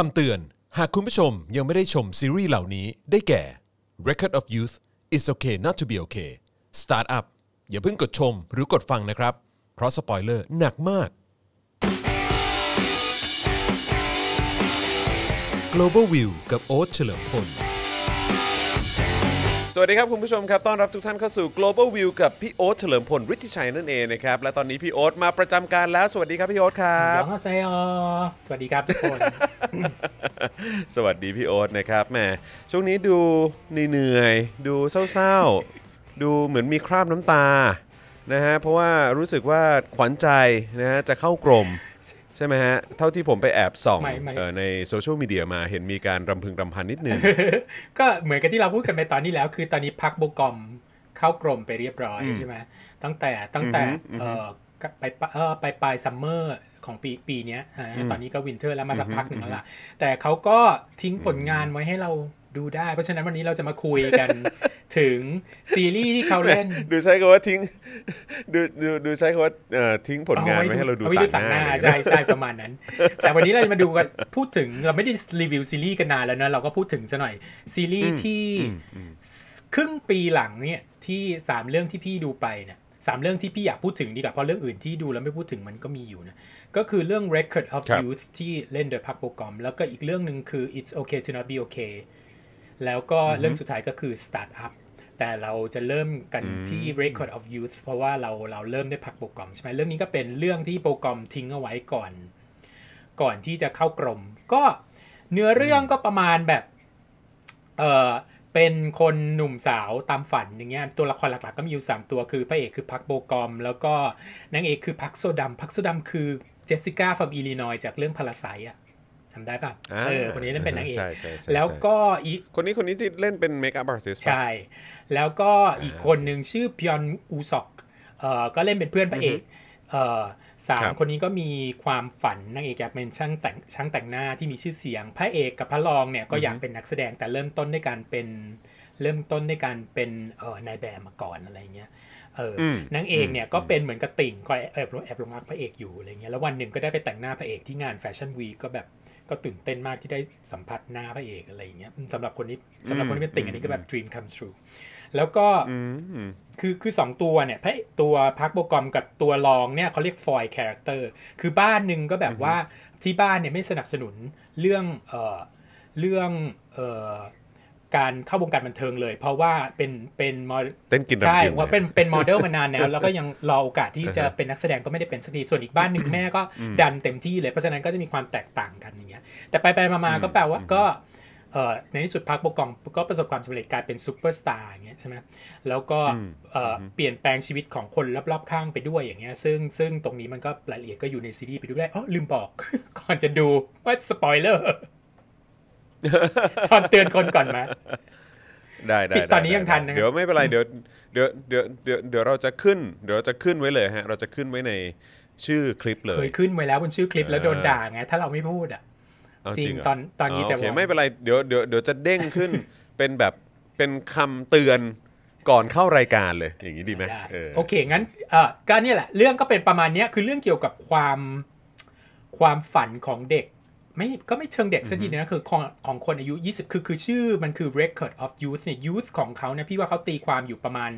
คำเตือนหากคุณผู้ชมยังไม่ได้ชมซีรีส์เหล่านี้ได้แก่ Record of Youth It's Okay Not to Be Okay Start Up อย่าเพิ่งกดชมหรือกดฟังนะครับเพราะสปอยเลอร์หนักมาก Global View กับโอ๊ตเฉลิมพลสวัสดีครับคุณผู้ชมครับต้อนรับทุกท่านเข้าสู่ Global View กับพี่โอ๊ตเฉลิมพลฤทธิชัยนั่นเองนะครับและตอนนี้พี่โอ๊ตมาประจำการแล้วสวัสดีครับพี่โอ๊ตครับยองฮาเซโอสวัสดีครับทุกคน สวัสดีพี่โอ๊ตนะครับแหมช่วงนี้ดูเหนื่อยๆดูเศร้าๆดูเหมือนมีคราบน้ำตานะฮะเพราะว่ารู้สึกว่าขวัญใจนะฮะจะเข้ากรมใช่ไหมฮะเท่าที่ผมไปแอบส่องในโซเชียลมีเดียมาเห็นมีการรำพึงรำพันนิดนึง ก็เหมือนกับที่เราพูดกันไปตอนนี้แล้วคือตอนนี้พรรคโบกอมเข้ากรมไปเรียบร้อยใช่ไหมตั้งแต่ไปปลายซัมเมอร์ของปีนี้ตอนนี้ก็วินเทอร์แล้วมาสักพักหนึ่งแล้วล่ะแต่เขาก็ทิ้งผลงานไว้ให้เราดูได้เพราะฉะนั้นวันนี้เราจะมาคุยกัน ถึงซีรีส์ที่เขาเล่นดูใช้คำว่าทิ้งดูใช้คำว่าทิ้งผลงานไว้ให้เราดูต่างหน้าใช่ใช่ประมาณนั้น แต่วันนี้เราจะมาดูกันพูดถึงเราไม่ได้รีวิวซีรีส์กันนานแล้วนะเราก็พูดถึงซะหน่อยซีรีส์ที่ครึ่งปีหลังเนี่ยที่3เรื่องที่พี่ดูไปเนี่ย3เรื่องที่พี่อยากพูดถึงดีกว่าเพราะเรื่องอื่นที่ดูแล้วไม่พูดถึงมันก็มีอยู่นะก็คือเรื่อง Record of Youth ที่เล่นโดยพรรคโบกอมแล้วก็อีกเรื่องนึงคือ It's Okay to Not Be Okayแล้วก็เรื่องสุดท้ายก็คือ Start Up แต่เราจะเริ่มกันที่ Record of Youth เพราะว่าเราเริ่มได้พักโบกอมใช่ไหมเรื่องนี้ก็เป็นเรื่องที่โบกอมทิ้งเอาไว้ก่อนที่จะเข้ากรมก็เนื้อเรื่องก็ประมาณแบบเป็นคนหนุ่มสาวตามฝันอย่างเงี้ยตัวละครหลักๆ ก็มีอยู่3ตัวคือพระเอกคือพักโบกอมแล้วก็นางเอกคือพักโซดัมคือเจสสิก้าฟรอมอิลลินอยจากเรื่องพาราไซต์อ่ะทำได้ป่ะคนนี้เล่นเป็นนางเอกแล้วก็อีกคนนี้ที่เล่นเป็นเมคอัพอาร์ติสต์ใช่แล้วก็อีกคนนึงชื่อพยอนอูซอกก็เล่นเป็นเพื่อนพระเอก3คนนี้ก็มีความฝันนางเอกอยากเป็นช่างแต่งหน้าที่มีชื่อเสียงพระเอกกับพระรองเนี่ยก็อยากเป็นนักแสดงแต่เริ่มต้นด้วยการเป็นนายแบบมาก่อนอะไรเงี้ยนางเอกเนี่ยก็เป็นเหมือนกระติ่งคอยแอบลงรักพระเอกอยู่อะไรเงี้ยแล้ววันหนึ่งก็ได้ไปแต่งหน้าพระเอกที่งานแฟชั่นวีคก็แบบก็ตื่นเต้นมากที่ได้สัมผัสหน้าพระเอกอะไรอย่างเงี้ยสำหรับคนที่เป็นติ่งอันนี้ก็แบบ dream come true แล้วก็คือสองตัวเนี่ยพระตัวพักโบกอมกับตัวรองเนี่ยเขาเรียก foil character คือบ้านนึงก็แบบว่าที่บ้านเนี่ยไม่สนับสนุนเรื่องการเข้าวงการบันเทิงเลยเพราะว่าเป็นมอเต้นกินใช่ว่าเป็นโมเดลมานานแล้วแล้วก็ยังรอโอกาสที่จะเป็นนักแสดงก็ไม่ได้เป็นสักทีส่วนอีกบ้านนึงแม่ก็ดันเต็มที่เลยเพราะฉะนั้นก็จะมีความแตกต่างกันอย่างเงี้ยแต่ไปๆมาๆก็แปลว่าก็ในที่สุดพรรคโบกอมก็ประสบความสำเร็จกลายเป็นซุปเปอร์สตาร์อย่างเงี้ยใช่มั้ยแล้วก็เปลี่ยนแปลงชีวิตของคนรอบๆข้างไปด้วยอย่างเงี้ยซึ่งตรงนี้มันก็รายละเอียดก็อยู่ในซีรีส์ไปดูได้อ๋อลืมบอกก่อนจะดูว่าสปอยเลอร์ชอนเตือนคนก่อนมั้ยได้ตอนนี้ยังทันนะเดี๋ยวไม่เป็นไรเดี๋ยวเราจะขึ้นไว้เลยฮะเราจะขึ้นไว้ในชื่อคลิปเลยเคยขึ้นไว้แล้วบนชื่อคลิปแล้วโดนด่าไงถ้าเราไม่พูดอ่ะจริงตอนนี้แต่ว่าโอเคไม่เป็นไรเดี๋ยวจะเด้งขึ้นเป็นแบบเป็นคำเตือนก่อนเข้ารายการเลยอย่างนี้ดีไหมโอเคงั้นก็เนี่ยแหละเรื่องก็เป็นประมาณนี้คือเรื่องเกี่ยวกับความฝันของเด็กไม่ก็ไม่เชิงเด็กซะทีเดียวนะคือของคนอายุ20คือชื่อมันคือ Record of Youth เนี่ย Youth ของเขานะพี่ว่าเขาตีความอยู่ประมาณ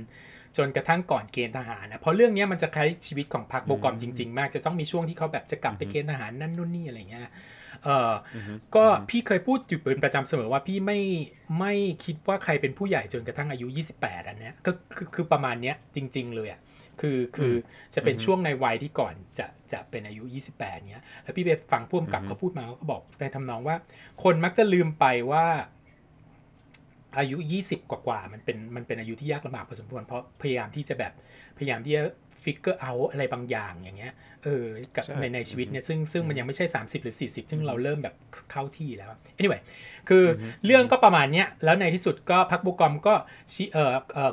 จนกระทั่งก่อนเกณฑ์ทหารนะเพราะเรื่องนี้มันจะคล้ายชีวิตของพรรคโบกอมจริงๆมากจะต้องมีช่วงที่เขาแบบจะกลับไปเกณฑ์ทหารนั่นนู่นนี่อะไรเงี้ยก็พี่เคยพูดอยู่เป็นประจำเสมอว่าพี่ไม่คิดว่าใครเป็นผู้ใหญ่จนกระทั่งอายุ28อันเนี้ยก็คือประมาณเนี้ยจริงๆเลยอ่ะคือจะเป็นช่วงในวัยที่ก่อนจะเป็นอายุ28เงี้ยแล้วพี่ไปฟังผู้กำกับเขาพูดมาเขาบอกในทำนองว่าคนมักจะลืมไปว่าอายุ20กว่ามันเป็นอายุที่ยากลำบากพอสมควรเพราะพยายามที่จะfigure out อะไรบางอย่างอย่างเงี้ยกับในชีวิตเนี่ยซึ่งมันยังไม่ใช่30หรือ40ซึ่งเราเริ่มแบบเข้าที่แล้ว anyway คือเรื่องก็ประมาณเนี้ยแล้วในที่สุดก็พรรคโบกอมก็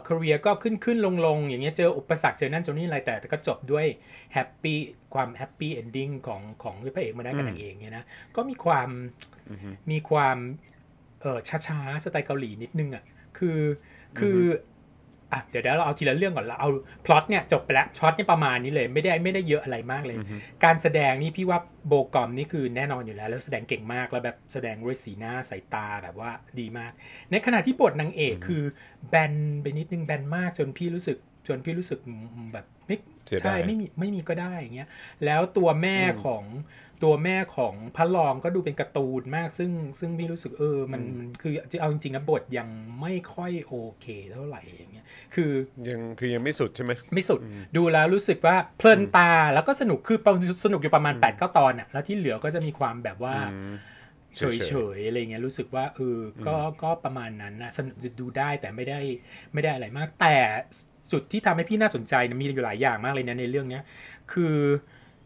career ก็ขึ้นลงๆอย่างเงี้ยเจออุปสรรคเจอนั่นเจอนี่อะไรแต่ก็จบด้วยความแฮปปี้เอนดิ้งของพระเอกมาได้กับนางเอกเนี่ยนะก็มีความช้าๆสไตล์เกาหลีนิดนึงอ่ะคือ อ่ะเดี๋ยวเราเอาทีละเรื่องก่อนเราเอาพล็อตเนี่ยจบไปแล้วช็อตเนี่ยประมาณนี้เลยไม่ได้เยอะอะไรมากเลย mm-hmm. การแสดงนี่พี่ว่าโบกอมนี่คือแน่นอนอยู่แล้วแล้วแสดงเก่งมากแล้วแบบแสดงด้วยสีหน้าสายตาแบบว่าดีมากในขณะที่บทนางเอก mm-hmm. คือแบนไปนิดนึงแบนมากจนพี่รู้สึกแบบไม่ใช่ไม่มีก็ได้อย่างเงี้ยแล้วตัวแม่ของพระรองก็ดูเป็นการ์ตูนมากซึ่งพี่รู้สึกมันคือเอาจริงๆนะบทยังไม่ค่อยโอเคเท่าไหร่อย่างเงี้ยคือยังไม่สุดใช่ไหมไม่สุดดูแล้วรู้สึกว่าเพลินตาแล้วก็สนุกคือสนุกอยู่ประมาณ 8-9 ตอนอ่ะแล้วที่เหลือก็จะมีความแบบว่าเฉยๆอะไรเงี้ยรู้สึกว่าก็ประมาณนั้นนะดูได้แต่ไม่ได้อะไรมากแต่จุดที่ทำให้พี่น่าสนใจนะมีอยู่หลายอย่างมากเลยนะในเรื่องนี้คือ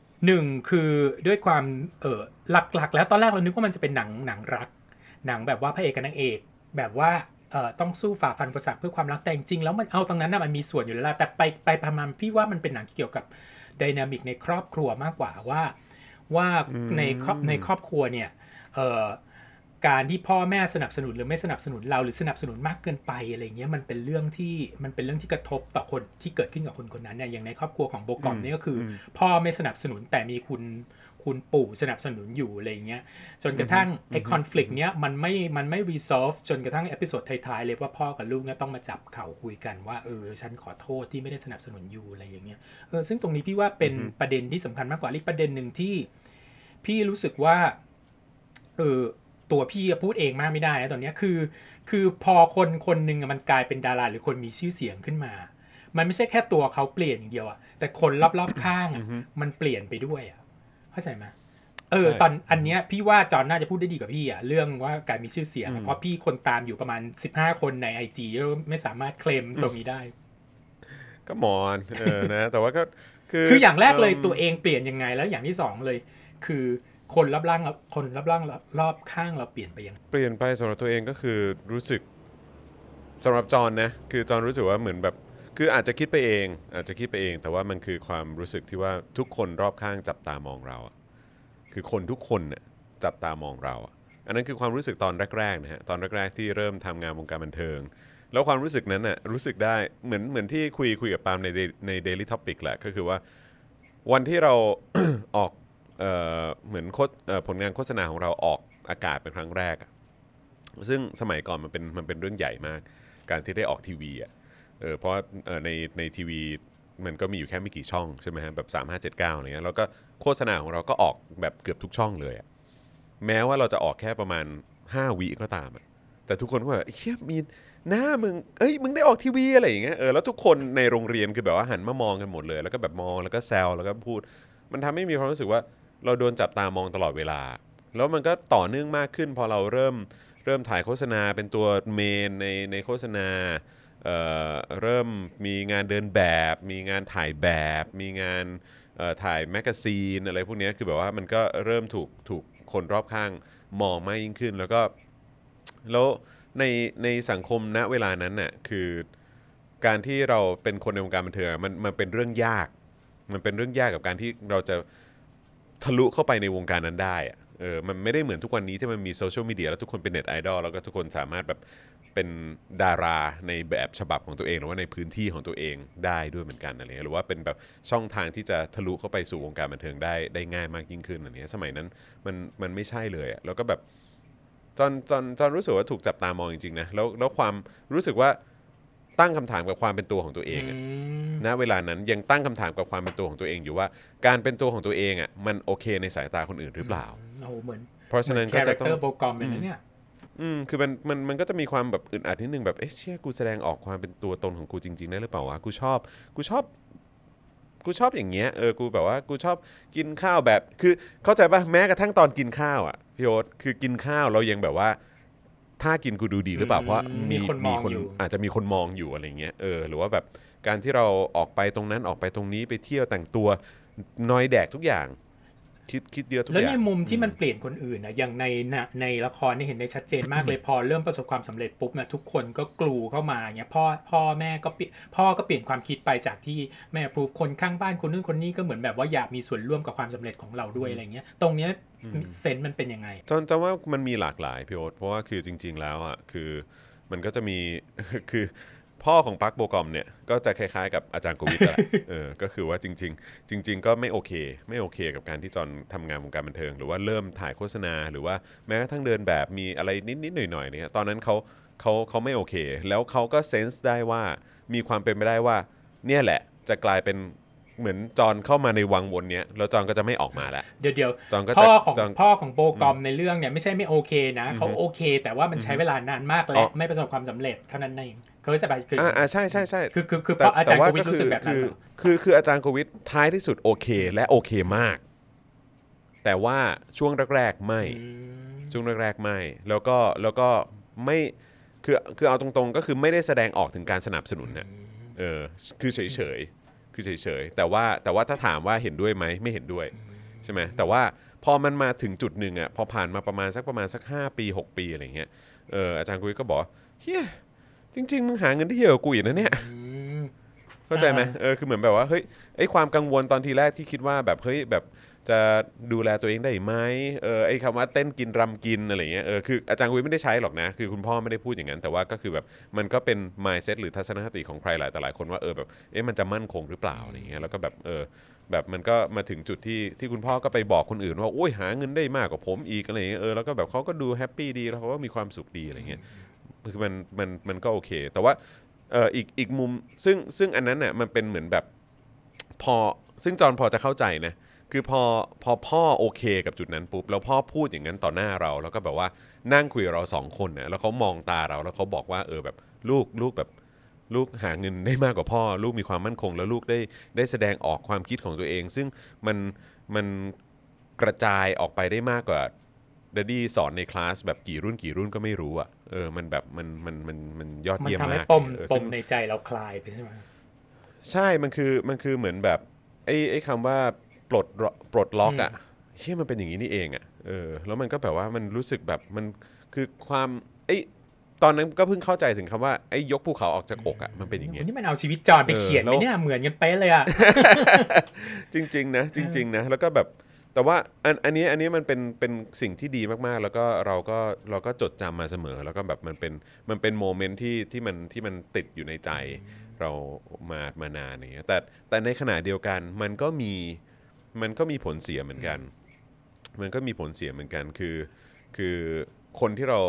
1คือด้วยความหลักๆแล้วตอนแรกเรานึกว่ามันจะเป็นหนังรักหนังแบบว่าพระเอกกับนางเอกแบบว่าต้องสู้ฝ่าฟันอุปสรรคเพื่อความรักแต่จริงๆแล้วมันเอาตรงนั้นน่ะมันมีส่วนอยู่แล้วแต่ไปประมาณพี่ว่ามันเป็นหนังเกี่ยวกับไดนามิกในครอบครัวมากกว่าว่าในครอบครัวเนี่ยการที่พ่อแม่สนับสนุนหรือไม่สนับสนุนเราหรือสนับสนุนมากเกินไปอะไรเงี้ยมันเป็นเรื่องที่กระทบต่อคนที่เกิดขึ้นกับคนนั้นเนี่ยอย่างในครอบครัวของโบกอมนี่ก็คือพ่อไม่สนับสนุนแต่มีคุณปู่สนับสนุนอยู่อะไรเงี้ยจนกระทั่งไอ้คอนฟลิกต์เนี้ยมันไม่ resolve จนกระทั่งเอพิโซดท้ายๆเลยว่าพ่อกับลูกเนี่ยต้องมาจับเข่าคุยกันว่าฉันขอโทษที่ไม่ได้สนับสนุนอยู่อะไรอย่างเงี้ยซึ่งตรงนี้พี่ว่าเป็นประเด็นที่สำคัญมากกว่าอีกประเด็นนึงที่พี่รู้สึกว่าตัวพี่พูดเองมากไม่ได้นะตอนนี้คือพอคนนึงมันกลายเป็นดาราหรือคนมีชื่อเสียงขึ้นมามันไม่ใช่แค่ตัวเขาเปลี่ยนอย่างเดียวอ่ะแต่คนรอบๆข้างอ่ะ มันเปลี่ยนไปด้วยอ่ะเข้าใจไหมตอนอันเนี้ยพี่ว่าจอนน่าจะพูดได้ดีกว่าพี่อ่ะเรื่องว่าการมีชื่อเสียงเพราะพี่คนตามอยู่ประมาณ15คนใน IG แล้วไม่สามารถเคลมตรงนี้ได้ก็มอนนะแต่ว่าก็คืออย่างแรกเลยตัวเองเปลี่ยนยังไงแล้วอย่างที่2เลยคือคนรับร่างรอบข้างเราเปลี่ยนไปยังเปลี่ยนไปสำหรับตัวเองก็คือรู้สึกสำหรับจอนนะคือจอนรู้สึกว่าเหมือนแบบคืออาจจะคิดไปเองแต่ว่ามันคือความรู้สึกที่ว่าทุกคนรอบข้างจับตามองเราอ่ะคือคนทุกคนเนี่ยจับตามองเราอ่ะอันนั้นคือความรู้สึกตอนแรกๆนะฮะตอนแรกๆที่เริ่มทำงานวงการบันเทิงแล้วความรู้สึกนั้นน่ะรู้สึกได้เหมือนที่คุยกับปาล์มใน Daily Topic แหละก็คือว่าวันที่เรา ออกเหมือนผลงานโฆษณาของเราออกอากาศเป็นครั้งแรกซึ่งสมัยก่อนมันเป็นเรื่องใหญ่มากการที่ได้ออกทีวีเพราะในทีวีมันก็มีอยู่แค่ไม่กี่ช่องใช่ไหมฮะแบบ3579อะไรเงี้ยแล้วก็โฆษณาของเราก็ออกแบบเกือบทุกช่องเลยแม้ว่าเราจะออกแค่ประมาณ5วิก็ตามแต่ทุกคนก็แบบเฮียมีหน้ามึงเอ้ยมึงได้ออกทีวีอะไรอย่างเงี้ยแล้วทุกคนในโรงเรียนคือแบบว่าหันมามองกันหมดเลยแล้วก็แบบมองแล้วก็แซวแล้วก็พูดมันทำให้มีความรู้สึกว่าเราโดนจับตามองตลอดเวลาแล้วมันก็ต่อเนื่องมากขึ้นพอเราเริ่มถ่ายโฆษณาเป็นตัวเมนในโฆษณาเริ่มมีงานเดินแบบมีงานถ่ายแบบมีงานถ่ายแมกกาซีนอะไรพวกนี้คือแบบว่ามันก็เริ่มถูกคนรอบข้างมองมากยิ่งขึ้นแล้วในสังคมณเวลานั้นน่ะคือการที่เราเป็นคนในวงการบันเทิงมันเป็นเรื่องยากมันเป็นเรื่องยากกับการที่เราจะทะลุเข้าไปในวงการนั้นได้มันไม่ได้เหมือนทุกวันนี้ที่มันมีโซเชียลมีเดียแล้วทุกคนเป็นเน็ตไอดอลแล้วก็ทุกคนสามารถแบบเป็นดาราในแบบฉบับของตัวเองหรือว่าในพื้นที่ของตัวเองได้ด้วยเหมือนกันอะไรเงี้ยหรือว่าเป็นแบบช่องทางที่จะทะลุเข้าไปสู่วงการบันเทิงได้ง่ายมากยิ่งขึ้นอะไรเงี้ยสมัยนั้นมันไม่ใช่เลยแล้วก็แบบจอนรู้สึกว่าถูกจับตามองจริงๆนะแล้วความรู้สึกว่าตั้งคำถามกับความเป็นตัวของตัวเองนะเวลานั้นยังตั้งคำถามกับความเป็นตัวของตัวเองอยู่ว่าการเป็นตัวของตัวเองอ่ะมันโอเคในสายตาคนอื่นหรือเปล่าเพราะฉะนั้นก็จะต้องโปรแกรมแบบนั้นเนี่ยคือมันก็จะมีความแบบอึดอัดนิดนึงแบบเอ๊ะเชี่ยกูแสดงออกความเป็นตัวตนของกูจริงๆได้หรือเปล่าวะกูชอบอย่างเงี้ยกูแบบว่ากูชอบกินข้าวแบบคือเข้าใจป่ะแม้กระทั่งตอนกินข้าวอ่ะพี่โอ๊ตคือกินข้าวเรายังแบบว่าถ้ากินกูดูดีหรือเปล่าเพราะมีคนอาจจะมีคนมองอยู่อะไรเงี้ยหรือว่าแบบการที่เราออกไปตรงนั้นออกไปตรงนี้ไปเที่ยวแต่งตัวนอยแดกทุกอย่างคิดเยอะทุกอย่างแล้วในมุมที่มันเปลี่ยนคนอื่นนะอย่างในละครนี่เห็นได้ชัดเจนมากเลย พอเริ่มประสบความสำเร็จปุ๊บนะทุกคนก็กลูเข้ามาเนี่ยพ่อแม่ก็พ่อก็เปลี่ยนความคิดไปจากที่แม่ปลูกคนข้างบ้านคนนู้นคนนี้ก็เหมือนแบบว่าอยากมีส่วนร่วมกับความสำเร็จของเราด้วยอะไรเงี้ยตรงเนี้ยเซนส์มันเป็นยังไงจนจำว่ามันมีหลากหลายพี่โอ๊ตเพราะว่าคือจริงๆแล้วอ่ะคือมันก็จะมีคือพ พ่อของปาร์คโบกอมเนี่ยก็จะคล้ายๆกับอาจารย์โควิดแหละก็คือว่าจริงๆก็ไม่โอเคกับการที่จอนทำงานวงการบันเทิงหรือว่าเริ่มถ่ายโฆษณาหรือว่าแม้กระทั่งเดินแบบมีอะไรนิดๆหน่อยๆเนี่ยตอนนั้นเขาไม่โอเคแล้วเขาก็เซนส์ได้ว่ามีความเป็นไปได้ว่าเนี่ยแหละจะกลายเป็นเหมือนจอนเข้ามาในวังวนเนี้ยแล้วจอนก็จะไม่ออกมาแล้วเดี๋ยวพ่อของโบกอมในเรื่องเนี่ยไม่ใช่ไม่โอเคนะเขาโอเคแต่ว่ามันใช้เวลานานมากและไม่ประสบความสำเร็จเท่านั้นเองเขาสบายคือใช่คือเพราะอาจารย์โควิดรู้สึกแบบนั้นคืออาจารย์โควิดท้ายที่สุดโอเคและโอเคมากแต่ว่าช่วงแรกๆไม่แล้วก็ไม่คือเอาตรงๆก็คือไม่ได้แสดงออกถึงการสนับสนุนเนี่ยคือเฉยๆแต่ว่าถ้าถามว่าเห็นด้วยไหมไม่เห็นด้วยใช่ไหมแต่ว่าพอมันมาถึงจุดหนึ่งอ่ะพอผ่านมาประมาณสัก5ปี6ปีอะไรเงี้ยอาจารย์กุ้ยก็บอกเฮ้ยจริงๆมึงหาเงินได้เยอะกว่ากูอีกนะเนี่ยเข้าใจไหมคือเหมือนแบบว่าเฮ้ยไอความกังวลตอนทีแรกที่คิดว่าแบบเฮ้ยแบบจะดูแลตัวเองได้ไหมไอคำว่าเต้นกินรำกินอะไรเงี้ยคืออาจารย์กุ้ยไม่ได้ใช้หรอกนะคือคุณพ่อไม่ได้พูดอย่างนั้นแต่ว่าก็คือแบบมันก็เป็น mindset หรือทัศนคติของใครหลายต่อหลายคนว่าแบบเอ๊ะมันจะมั่นคงหรือเปล่าอะไรเงี้ยแล้วก็แบบแบบมันก็มาถึงจุดที่คุณพ่อก็ไปบอกคนอื่นว่าโอ้ยหาเงินได้มากกว่าผมอีกอะไรเงี้ยแล้วก็แบบเขาก็ดูแฮปปี้ดีแล้วเขาก็มีความสุขดีอะไรเงี้ยคือมันก็โอเคแต่ว่าอีกมุมซึ่งอันนั้นน่ะมันเป็นเหมือนแบบพอซึ่งจอนพอจะเข้าใจนะคือพอพ่อโอเคกับจุดนั้นปุ๊บแล้วพ่อพูดอย่างนั้นต่อหน้าเราแล้วก็แบบว่านั่งคุยกับเรา2คนนะแล้วเขามองตาเราแล้วเขาบอกว่าแบบลูกแบบลูกหาเงินได้มากกว่าพ่อลูกมีความมั่นคงแล้วลูกได้แสดงออกความคิดของตัวเองซึ่งมันกระจายออกไปได้มากกว่าดัดดี้สอนในคลาสแบบกี่รุ่นก็ไม่รู้อ่ะมันแบบมันยอดเยี่ยมมากมันทำให้ปมในใจเราคลายไปใช่ไหมใช่มันคือเหมือนแบบไอ้คำว่าปลดล็อกอ่ะเฮ้ยมันเป็นอย่างนี้นี่เองอ่ะแล้วมันก็แบบว่ามันรู้สึกแบบมันคือความไอ้ตอนนั้นก็เพิ่งเข้าใจถึงคำว่าไอ้ยกภูเขาออกจากอกอ่ะมันเป็นอย่างเงี้ยนี่มันเอาชีวิตจอนไปเขียนไหมเนี่ยเหมือนกันเป๊ะเลยอ่ะ จริงๆนะแล้วก็แบบแต่ว่าอันนี้มันเป็นสิ่งที่ดีมากๆแล้วก็เราก็จดจำมาเสมอแล้วก็แบบมันเป็นโมเมนต์ที่มันติดอยู่ในใจเรามานานอย่างเงี้ยแต่ในขณะเดียวกันมันก็มีผลเสียเหมือนกันคือคนที่เรา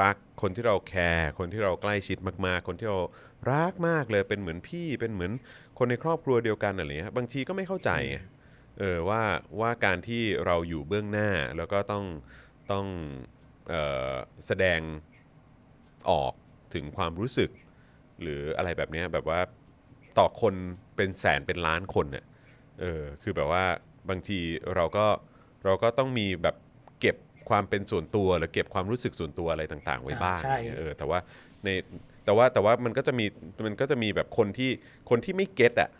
รักคนที่เราแคร์คนที่เราใกล้ชิดมากๆคนที่เรารักมากเลยเป็นเหมือนพี่เป็นเหมือนคนในครอบครัวเดียวกันอะไรเงี้ยบางทีก็ไม่เข้าใจว่าการที่เราอยู่เบื้องหน้าแล้วก็ต้องแสดงออกถึงความรู้สึกหรืออะไรแบบนี้แบบว่าต่อคนเป็นแสนเป็นล้านคนเนี่ยคือแบบว่าบางทีเราก็ต้องมีแบบเก็บความเป็นส่วนตัวหรือเก็บความรู้สึกส่วนตัวอะไรต่างๆไว้บ้างแต่ว่ามันก็จะมีแบบคนที่ไม่เก็ตอ่ะ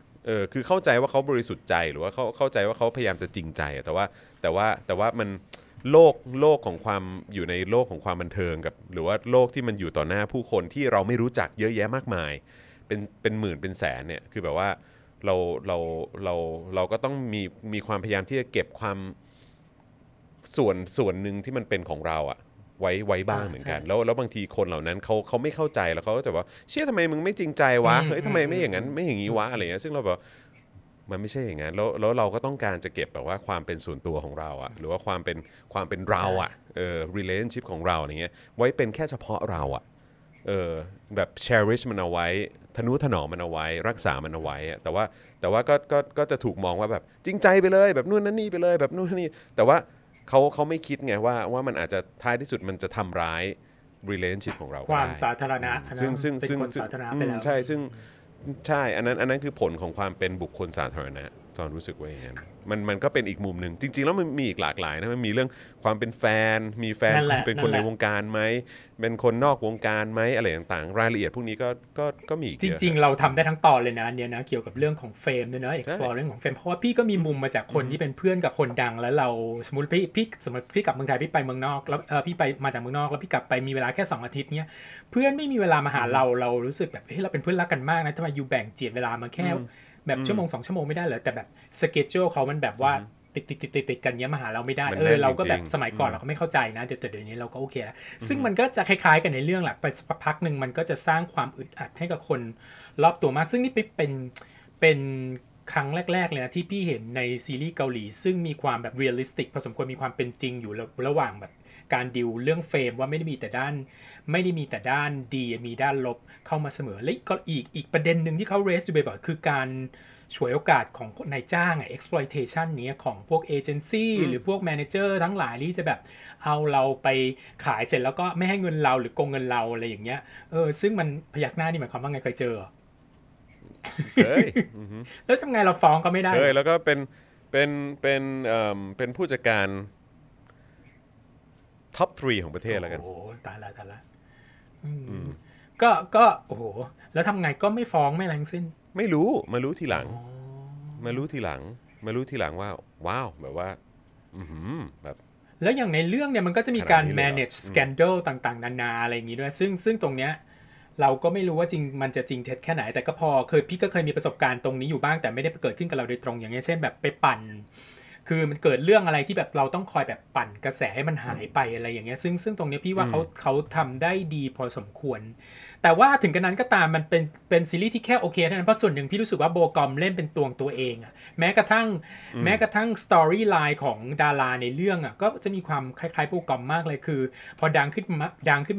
คือเข้าใจว่าเขาบริสุทธิ์ใจหรือว่าเขาเข้าใจว่าเขาพยายามจะจริงใจแต่ว่ามันโลกของความอยู่ในโลกของความบันเทิงกับหรือว่าโลกที่มันอยู่ต่อหน้าผู้คนที่เราไม่รู้จักเยอะแยะมากมายเป็นหมื่นเป็นแสนเนี่ยคือแบบว่าเราก็ต้องมีความพยายามที่จะเก็บความส่วนนึงที่มันเป็นของเราอะไว้บ้างเหมือนกันแล้วบางทีคนเหล่านั้นเขาไม่เข้าใจแล้วเขาก็จะว่าเชี่ยทำไมมึงไม่จริงใจวะเฮ้ยทำไมไม่อย่างนั้นไม่อย่างนี้วะอะไรเงี้ยซึ่งเราแบบมันไม่ใช่อย่างนั้นแล้วเราก็ต้องการจะเก็บแบบว่าความเป็นส่วนตัวของเราอ่ะหรือว่าความเป็นเราอ่ะrelationship ของเราอะไรเงี้ยไว้เป็นแค่เฉพาะเราอ่ะแบบ cherish มันเอาไว้ทนุถนอมมันเอาไว้รักษามันเอาไว้แต่ว่าก็จะถูกมองว่าแบบจริงใจไปเลยแบบนู่นนั่นนี่ไปเลยแบบนู่นนี่แต่ว่าเขาไม่คิดไงว่ามันอาจจะท้ายที่สุดมันจะทำร้าย relationship ของเราความสาธารณะซึ่งเป็นคนสาธารณะไปแล้วใช่ซึ่งใช่อันนั้นคือผลของความเป็นบุคคลสาธารณะจอนรู้สึกว่าอย่างนั้นมันก็เป็นอีกมุมนึงจริงๆแล้วมันมีอีกหลากหลายนะมันมีเรื่องความเป็นแฟนมีแฟนเป็นคนในวงการไหมเป็นคนนอกวงการไหมอะไรต่างๆรายละเอียดพวกนี้ก็มีจริงๆเราทำได้ทั้งตอนเลยนะเนี่ยนะเกี่ยวกับเรื่องของเฟมด้วยนะ explore เรื่องของเฟมเพราะว่าพี่ก็มีมุมมาจากคนที่เป็นเพื่อนกับคนดังแล้วเราสมมติพี่กลับเมืองไทยพี่ไปเมืองนอกแล้วพี่ไปมาจากเมืองนอกแล้วพี่กลับไปมีเวลาแค่2อาทิตย์เนี้ยเพื่อนไม่มีเวลามาหาเรารู้สึกแบบเฮ้ยเราเป็นเพื่อนรักกันมากนะทำไมอยู่แบ่งเจียดเวลามาแค่แบบชั่วโมง2ชั่วโมงไม่ได้เหรอแต่แบบสเกจจูลเขามันแบบว่า ติดกันเงี้ยมาหาเราไม่ได้เราก็แบบสมัยก่อนเราก็ไม่เข้าใจนะแต่เดี๋ยวนี้เราก็โอเคแล้วซึ่งมันก็จะคล้ายๆกันในเรื่องแหละไปสักพักนึงมันก็จะสร้างความอึดอัดให้กับคนรอบตัวมากซึ่งนี่เป็นครั้งแรกๆเลยนะที่พี่เห็นในซีรีส์เกาหลีซึ่งมีความแบบเรียลลิสติกผสมกับมีความเป็นจริงอยู่ระหว่างแบบการดิวเรื่องเฟมว่าไม่ได้มีแต่ด้านดีมีด้านลบเข้ามาเสมอและก็อีกประเด็นนึงที่เขาเรสอยู่บ่อยๆคือการฉวยโอกาสของนายจ้างอ่ะ exploitation เนี้ยของพวกเอเจนซี่หรือพวกแมเนเจอร์ทั้งหลายที่จะแบบเอาเราไปขายเสร็จแล้วก็ไม่ให้เงินเราหรือโกงเงินเราอะไรอย่างเงี้ยซึ่งมันพยักหน้านี่หมายความว่าไงเคยเจอเคย แล้วทำไงเราฟ้องก็ไม่ได้เคยแล้วก็เป็นผู้จัดการท็อป3ของประเทศแล้วกันโอ้โหตายละก็โอ้โหแล้วทำไงก็ไม่ฟ้องไม่อะไรทั้งสิ้นไม่รู้มารู้ทีหลังว่าว้าวแบบว่าแบบแล้วอย่างในเรื่องเนี่ยมันก็จะมีการ manage scandal ต่างๆนานาอะไรอย่างงี้ด้วยซึ่งตรงเนี้ยเราก็ไม่รู้ว่าจริงมันจะจริงเท็จแค่ไหนแต่ก็พอพี่ก็เคยมีประสบการณ์ตรงนี้อยู่บ้างแต่ไม่ได้เกิดขึ้นกับเราโดยตรงอย่างเงี้ยเช่นแบบไปปั่นคือมันเกิดเรื่องอะไรที่แบบเราต้องคอยแบบปั่นกระแสให้มันหายไปอะไรอย่างเงี้ยซึ่งตรงนี้พี่ว่าเขาทำได้ดีพอสมควรแต่ว่าถึงกระนั้นก็ตามมันเป็นซีรีส์ที่แค่โอเคเท่านั้นเพราะส่วนหนึ่งพี่รู้สึกว่าโบกอมเล่นเป็นตัวเองอ่ะแม้กระทั่งสตอรี่ไลน์ของดาราในเรื่องอ่ะก็จะมีความคล้ายๆโบกอมมากเลยคือพอดังขึ้น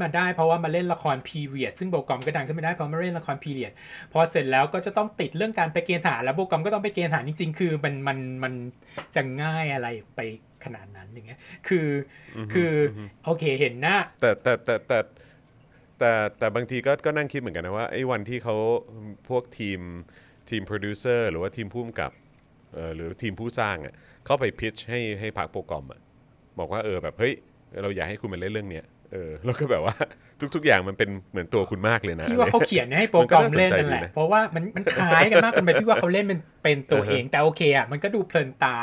มาได้เพราะว่ามาเล่นละครพีเรียดซึ่งโบกอมก็ดังขึ้นมาได้เพราะมาเล่นละครพีเรียดพอเสร็จแล้วก็จะต้องติดเรื่องการไปเกณฑ์ทหารแล้วโบกอมก็ต้องไปเกณฑ์ทหารจริงๆคือมันจะง่ายอะไรไปขนาดนั้นอย่างเงี้ยคือโอเคเห็นหน้าแต่บางทีก็นั่งคิดเหมือนกันนะว่าไอ้วันที่เขาพวกทีมโปรดิวเซอร์หรือว่าทีมผู้กำกับหรือทีมผู้สร้างอ่ะเขาไปพิชให้พรรคโปรกอมอ่ะบอกว่าแบบเฮ้ยเราอยากให้คุณมาเล่นเรื่องเนี้ยแล้วก็แบบว่าทุกๆอย่างมันเป็นเหมือนตัวคุณมากเลยนะพี่ว่าเขาเขียนให้โปรกอมเล่นนั่นแหละเพราะว่ามันคล้ายกันมากกันไปพี่ว่าเขาเล่นเป็นตัวเองแต่โอเคอ่ะมันก็ดูเพลินตา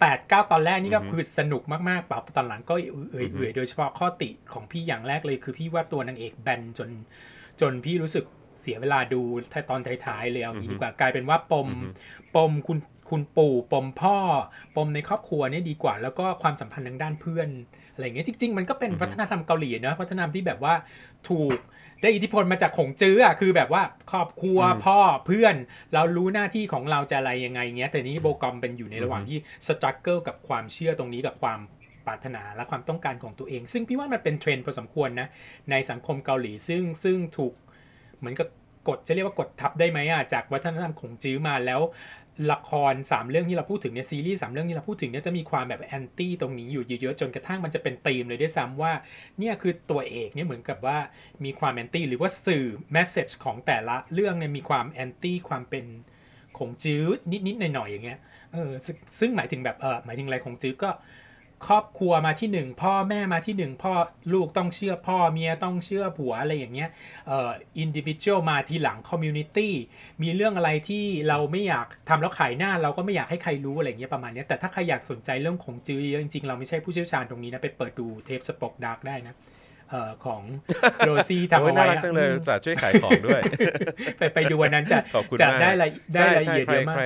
8-9 ตอนแรกนี่ก็คือสนุกมากๆปั๊บตอนหลังก็เอื่อยๆโดยเฉพาะข้อติของพี่อย่างแรกเลยคือพี่ว่าตัวนางเอกแบนจนพี่รู้สึกเสียเวลาดูตอนท้ายๆเลยเอางี้ดีกว่ากลายเป็นว่าปมคุณปู่ปมพ่อปมในครอบครัวเนี่ยดีกว่าแล้วก็ความสัมพันธ์ทางด้านเพื่อนอะไรเงี้ยจริงๆมันก็เป็นวัฒนธรรมเกาหลีนะวัฒนธรรมที่แบบว่าถูกได้อิทธิพลมาจากของจื้ออ่ะคือแบบว่าครอบครัวพ่อเพื่อนเรารู้หน้าที่ของเราจะอะไรยังไงเงี้ยแต่นี้โบกอมเป็นอยู่ในระหว่างที่สตรักเกิลกับความเชื่อตรงนี้กับความปรารถนาและความต้องการของตัวเองซึ่งพี่ว่ามันเป็นเทรนด์พอสมควรนะในสังคมเกาหลีซึ่งถูกเหมือนกับกดจะเรียกว่ากดทับได้ไหมอ่ะจากวัฒนธรรมของจื้อมาแล้วละคร3เรื่องที่เราพูดถึงเนี่ยซีรีส์3เรื่องที่เราพูดถึงเนี่ยจะมีความแบบแอนตี้ตรงนี้อยู่เยอะๆจนกระทั่งมันจะเป็นธีมเลยด้วยซ้ำว่าเนี่ยคือตัวเอกเนี่ยเหมือนกับว่ามีความแอนตี้หรือว่าสื่อเมสเสจของแต่ละเรื่องเนี่ยมีความแอนตี้ความเป็นของจื้อนิดๆหน่อยๆอย่างเงี้ยซึ่งหมายถึงแบบหมายถึงอะไรของจื้อก็ครอบครัวมาที่1พ่อแม่มาที่1พ่อลูกต้องเชื่อพ่อเมียต้องเชื่อผัวอะไรอย่างเงี้ยอินดิวิชวลมาทีหลังคอมมูนิตี้มีเรื่องอะไรที่เราไม่อยากทำแล้วขายหน้าเราก็ไม่อยากให้ใครรู้อะไรอย่างเงี้ยประมาณนี้แต่ถ้าใครอยากสนใจเรื่องของจื้อเยอะจริงๆเราไม่ใช่ผู้เชี่ยวชาญตรงนี้นะไปเปิดดูเทปสป็อกดาร์กได้นะของโรซี่ทำไว้น่ารักจังเลยจะช่วยขายของด้วยไปดูวันนั้นจะได้ละเอียดเยอะมาก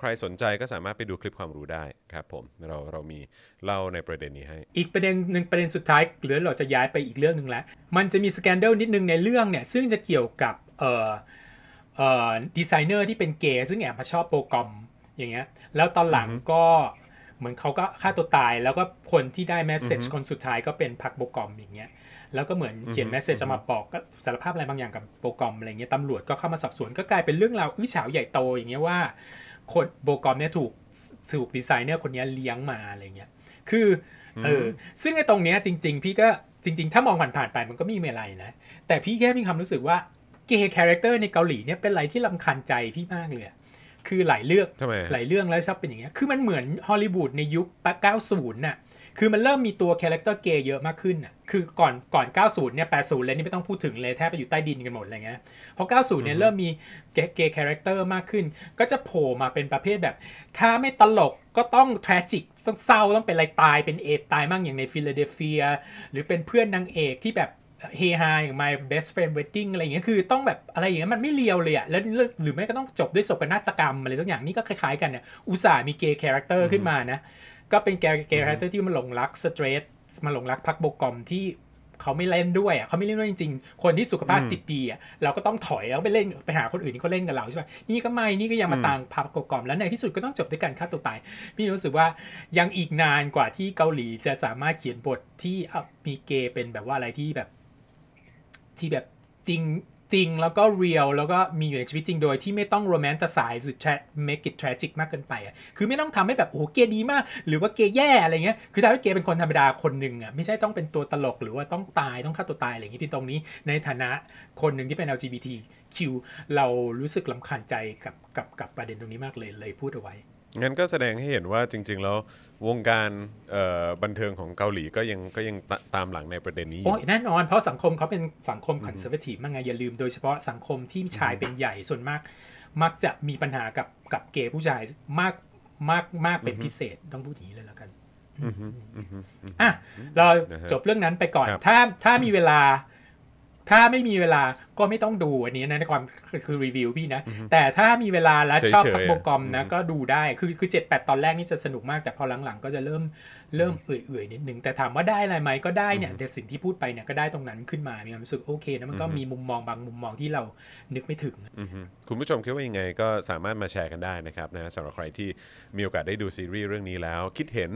ใครสนใจก็สามารถไปดูคลิปความรู้ได้ครับผมเรามีเล่าในประเด็นนี้ให้อีกประเด็นนึงประเด็นสุดท้ายหรือเราจะย้ายไปอีกเรื่องนึงแล้วมันจะมีสแกนเดลนิดนึงในเรื่องเนี่ยซึ่งจะเกี่ยวกับดีไซเนอร์ที่เป็นเกย์ซึ่งแอบมาชอบโปรกอมอย่างเงี้ยแล้วตอนหลังก็เหมือนเขาก็ฆ่าตัวตายแล้วก็คนที่ได้เมสเสจคนสุดท้ายก็เป็นพรรคโปรกอมอย่างเงี้ยแล้วก็เหมือนเขียนเมสเสจมาบอกก็สารภาพอะไรบางอย่างกับโปรกอมอะไรเงี้ยตำรวจก็เข้ามาสอบสวนก็กลายเป็นเรื่องราวอื้อฉาวใหญ่โตอย่างเงี้ยว่าคนโบกอมเนี่ยถูกดีไซเนอร์คนนี้เลี้ยงมาอะไรเงี้ยคือซึ่งไอ้ตรงเนี้ยจริงๆพี่ก็จริงๆถ้ามองผ่านๆไปมันก็ไม่มีอะไรนะแต่พี่แค่มีความรู้สึกว่าเกย์คาแรคเตอร์ในเกาหลีเนี่ยเป็นอะไรที่รำคาญใจพี่มากเลยคือหลายเรื่องแล้วชอบเป็นอย่างเงี้ยคือมันเหมือนฮอลลีวูดในยุค90น่ะคือมันเริ่มมีตัวคาแรคเตอร์เกย์เยอะมากขึ้นน่ะคือก่อน90เนี่ย80เลยนี่ไม่ต้องพูดถึงเลยแทบไปอยู่ใต้ดินกันหมดอะไรเงี้ยพอ90เนี่ยเริ่มมีเกย์คาแรคเตอร์มากขึ้นก็จะโผล่มาเป็นประเภทแบบถ้าไม่ตลกก็ต้องแทรจิกต้องเศร้าต้องเป็นอะไรตายเป็นเอดตายมั่งอย่างในฟิลาเดลเฟียหรือเป็นเพื่อนนางเอกที่แบบ เฮฮาอย่าง My Best Friend's Wedding อะไรอย่างเงี้ยคือต้องแบบอะไรอย่างเงี้ยมันไม่เลียวเลยอ่ะแล้วหรือไม่ก็ต้องจบด้วยโศกนาฏกรรมอะไรสักอย่างนี่ก็คล้ายๆกันเนี่ยอุตส่าห์มีเกย์คาแรคเตอร์ขึ้นมานะก็เป็นเกย์คาแรคเตอร์ที่มันหลงรักสเตรทมันหลงรักพรรคโบกอมที่เขาไม่เล่นด้วยอ่ะเขาไม่เล่นด้วยจริงๆคนที่สุขภาพจิตดีอ่ะเราก็ต้องถอยแล้วไปเล่นไปหาคนอื่นที่เขาเล่นกับเราใช่ป่ะนี่ก็ไม่นี่ก็ยังมาต่างพรรคโบกอมแล้วในที่สุดก็ต้องจบด้วยการฆ่าตัวตายพี่รู้สึกว่ายังอีกนานกว่าที่เกาหลีจะสามารถเขียนบทที่มีเกย์เป็นแบบว่าอะไรที่แบบจริงแล้วก็เรียลแล้วก็มีอยู่ในชีวิตจริงโดยที่ไม่ต้องโรแมนติไซซ์หรือ make it tragic มากเกินไปอ่ะคือไม่ต้องทำให้แบบโอ้โหเกย์ดีมากหรือว่าเกย์แย่อะไรเงี้ยคือทำให้เกย์เป็นคนธรรมดาคนหนึ่งอ่ะไม่ใช่ต้องเป็นตัวตลกหรือว่าต้องตายต้องฆ่าตัวตายอะไรอย่างงี้พี่ตรงนี้ในฐานะคนหนึ่งที่เป็น LGBTQ เรารู้สึกรำคาญใจกับประเด็นตรงนี้มากเลยพูดเอาไว้งั้นก็แสดงให้เห็นว่าจริงๆแล้ววงการบันเทิงของเกาหลีก็ยังตามหลังในประเด็นนี้อยู่แน่นอนเพราะสังคมเขาเป็นสังคมคอนเซอร์เวทีฟมากไงอย่าลืมโดยเฉพาะสังคมที่ชายเป็นใหญ่ส่วนมากมักจะมีปัญหากับเกย์ผู้ชายมากเป็นพิเศษต้องพูดอย่างนี้เลยแล้วกันอ่ะเราจบเรื่องนั้นไปก่อนถ้ามีเวลาถ้าไม่มีเวลาก็ไม่ต้องดูอันนี้นะในความคือรีวิวพี่นะแต่ถ้ามีเวลาและชอบพักโปรแกรมนะก็ดูได้คือ 7-8 ตอนแรกนี่จะสนุกมากแต่พอหลังๆก็จะเริ่มเอื่อยๆนิดนึงแต่ถามว่าได้อะไรไหมก็ได้เนี่ยแต่สิ่งที่พูดไปเนี่ยก็ได้ตรงนั้นขึ้นมามีความรู้สึกโอเคนะมันก็มีมุมมองบางมุมมองที่เรานึกไม่ถึงคุณผู้ชมคิดว่ายังไงก็สามารถมาแชร์กันได้นะครับนะสำหรับใครที่มีโอกาสได้ดูซีรีส์เรื่องนี้แล้วคิดเห็น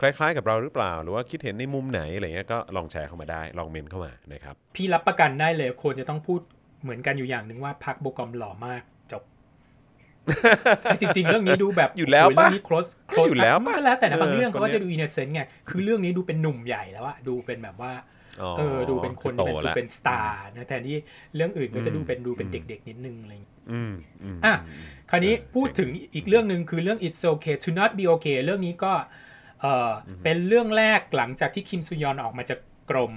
คล้ายๆกับเราหรือเปล่าหรือว่าคิดเห็นในมุมไหนอะไรเงี้ยก็ลองแชร์เข้ามาได้ลองเมนเข้ามานะครับพี่รับประกันได้เลยควรจะต้องพูดเหมือนกันอยู่อย่างนึงว่าพรรคโบกอมหล่อมากจบ จริงๆเรื่องนี้ดูแบบอยู่แล้วป่ะ close อยู่แล้วป่ะแล้วแต่นะบางเรื่องเขาก็จะดู innocent ไงคือเรื่องนี้ดูเป็นหนุ่มใหญ่แล้วอะดูเป็นแบบว่าดูเป็นคนดูเป็นสตาร์นะแทนที่เรื่องอื่นก็จะดูเป็นเด็กๆนิดนึงอะไรอ่ะคราวนี้พูดถึงอีกเรื่องนึงคือเรื่อง It's Okay to Not Be Okay เรื่องนี้ก็เป็นเรื่องแรกหลังจากที่คิมซุยอนออกมาจากกรม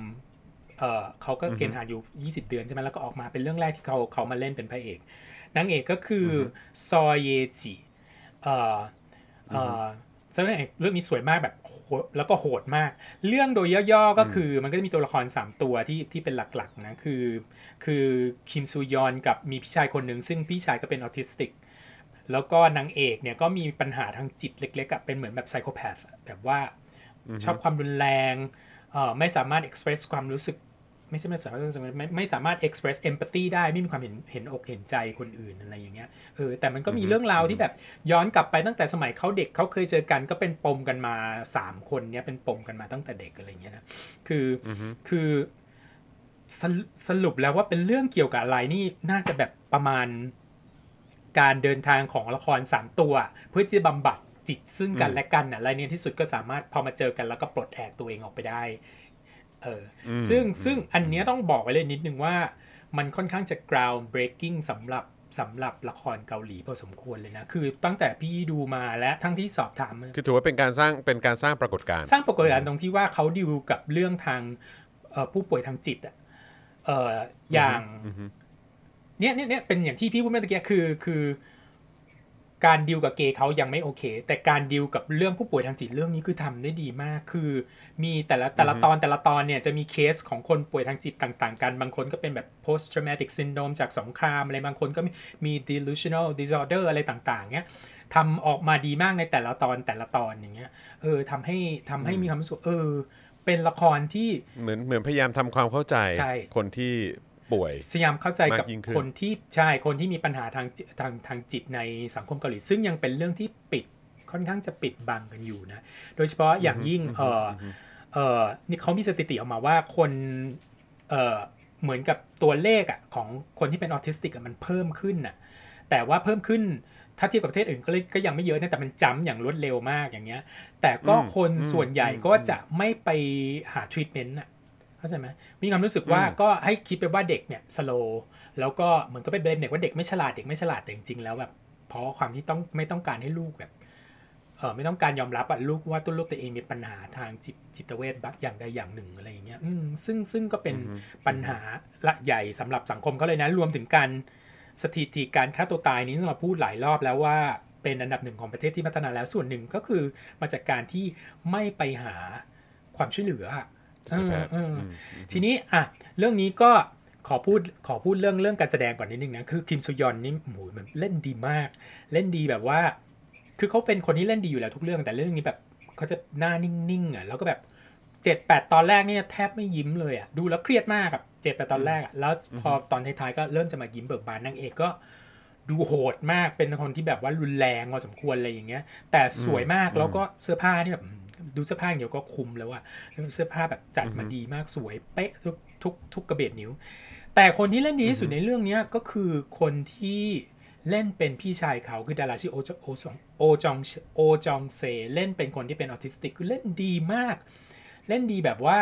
เขาก็เกณฑ์ทหารอยู่20เดือนใช่ไหมแล้วก็ออกมาเป็นเรื่องแรกที่เขามาเล่นเป็นพระเอกนางเอกก็คือซอเยจิซึ่งนางเอกเรื่องนี้สวยมากแบบแล้วก็โหดมากเรื่องโดยย่อๆก็คือมันก็จะมีตัวละคร3ตัวที่เป็นหลักๆนะคือคิมซูยอนกับมีพี่ชายคนหนึ่งซึ่งพี่ชายก็เป็นออทิสติกแล้วก็นางเอกเนี่ยก็มีปัญหาทางจิตเล็กๆเป็นเหมือนแบบไซโคแพธแบบว่าชอบความรุนแรงไม่สามารถ express ความรู้สึกไม่สามารถ express empathy ได้ไม่มีความเห็นอกเห็นใจคนอื่นอะไรอย่างเงี้ยแต่มันก็มีเรื่องราวที่แบบย้อนกลับไปตั้งแต่สมัยเขาเด็กเขาเคยเจอกันก็เป็นปมกันมา3คนเนี้ยเป็นปมกันมาตั้งแต่เด็กอะไรอย่างเงี้ยนะคือสรุปแล้วว่าเป็นเรื่องเกี่ยวกับอะไรนี่น่าจะแบบประมาณการเดินทางของละคร3ตัวเพื่อจะบำบัดจิตซึ่งกันและกันน่ะและในที่สุดก็สามารถพอมาเจอกันแล้วก็ปลดแอกตัวเองออกไปได้ซึ่งอันเนี้ยต้องบอกไว้เลยนิดนึงว่ามันค่อนข้างจะ ground breaking สำหรับละครเกาหลีพอสมควรเลยนะคือตั้งแต่พี่ดูมาและทั้งที่สอบถามคือถือว่าเป็นการสร้างปรากฏการณ์ตรงที่ว่าเขาดีลกับเรื่องทางผู้ป่วยทางจิตอย่างเนี่ยเป็นอย่างที่พี่พูดเมื่อกี้คือการดีลกับเกย์เขายังไม่โอเคแต่การดีลกับเรื่องผู้ป่วยทางจิตเรื่องนี้คือทำได้ดีมากคือมีแต่ละตอนเนี่ยจะมีเคสของคนป่วยทางจิตต่างๆกันบางคนก็เป็นแบบ post traumatic syndrome จากสงครามอะไรบางคนก็มี delusional disorder อะไรต่างๆเงี้ยทำออกมาดีมากในแต่ละตอนอย่างเงี้ยทำให้มีความสุขเป็นละครที่เหมือนพยายามทำความเข้าใจคนที่ป่วยพยายามเข้าใจกับคนที่ใช่คนที่มีปัญหาทางจิตในสังคมเกาหลีซึ่งยังเป็นเรื่องที่ปิดค่อนข้างจะปิดบังกันอยู่นะโดยเฉพาะอย่างยิ่งนี่เขามีสถิติออกมาว่าคนเหมือนกับตัวเลขอ่ะของคนที่เป็นออทิสติกมันเพิ่มขึ้นน่ะแต่ว่าเพิ่มขึ้นถ้าเทียบกับประเทศอื่นก็ยังไม่เยอะนะแต่มันจัมป์อย่างรวดเร็วมากอย่างเงี้ยแต่ก็คนส่วนใหญ่ก็จะไม่ไปหาทรีทเมนต์น่ะเข้าใจไหมมีความรู้สึกว่าก็ให้คิดไปว่าเด็กเนี่ยสโลว์แล้วก็เหมือนก็เป็นเบลมเด็กว่าเด็กไม่ฉลาดแต่จริงๆแล้วแบบเพราะความที่ต้องไม่ต้องการให้ลูกแบบไม่ต้องการยอมรับอ่ะลูกว่าตัวลูกตัวเองมีปัญหาทางจิตเวชบักอย่างใดอย่างหนึ่งอะไรอย่างเงี้ยซึ่งก็เป็นปัญหาละใหญ่สำหรับสังคมเขาเลยนะรวมถึงการสถิติการฆ่าตัวตายนี้เราพูดหลายรอบแล้วว่าเป็นอันดับหนึ่งของประเทศที่พัฒนาแล้วส่วนหนึ่งก็คือมาจากการที่ไม่ไปหาความช่วยเหลือ จิตแพทย์ทีนี้อ่ะเรื่องนี้ก็ขอพูดเรื่องการแสดงก่อนนิดนึงนะคือคิมซูยอนนี่โอ้โหมันเล่นดีมากเล่นดีแบบว่าคือเขาเป็นคนที่เล่นดีอยู่แล้วทุกเรื่องแต่เรื่องนี้แบบเขาจะหน้านิ่งๆอ่ะแล้วก็แบบ7-8 ตอนแรกเนี่ยแทบไม่ยิ้มเลยอ่ะดูแล้วเครียดมากกับ7-8 ตอนแรกอ่ะแล้วพอตอนท้ายๆก็เริ่มจะมายิ้มเบิกบานนางเอกก็ดูโหดมากเป็นคนที่แบบว่ารุนแรงพอสมควรอะไรอย่างเงี้ยแต่สวยมากแล้วก็เสื้อผ้านี่แบบดูเสื้อผ้าเดี๋ยวก็คุมแล้วอ่ะเสื้อผ้าแบบจัดมาดีมากสวยเป๊ะทุกกระเบียดนิ้วแต่คนที่เล่นดีที่สุดในเรื่องนี้ก็คือคนที่เล่นเป็นพี่ชายเขาคือดาราชื่อโอจองเซเล่นเป็นคนที่เป็นออทิสติกคือเล่นดีมากเล่นดีแบบว่า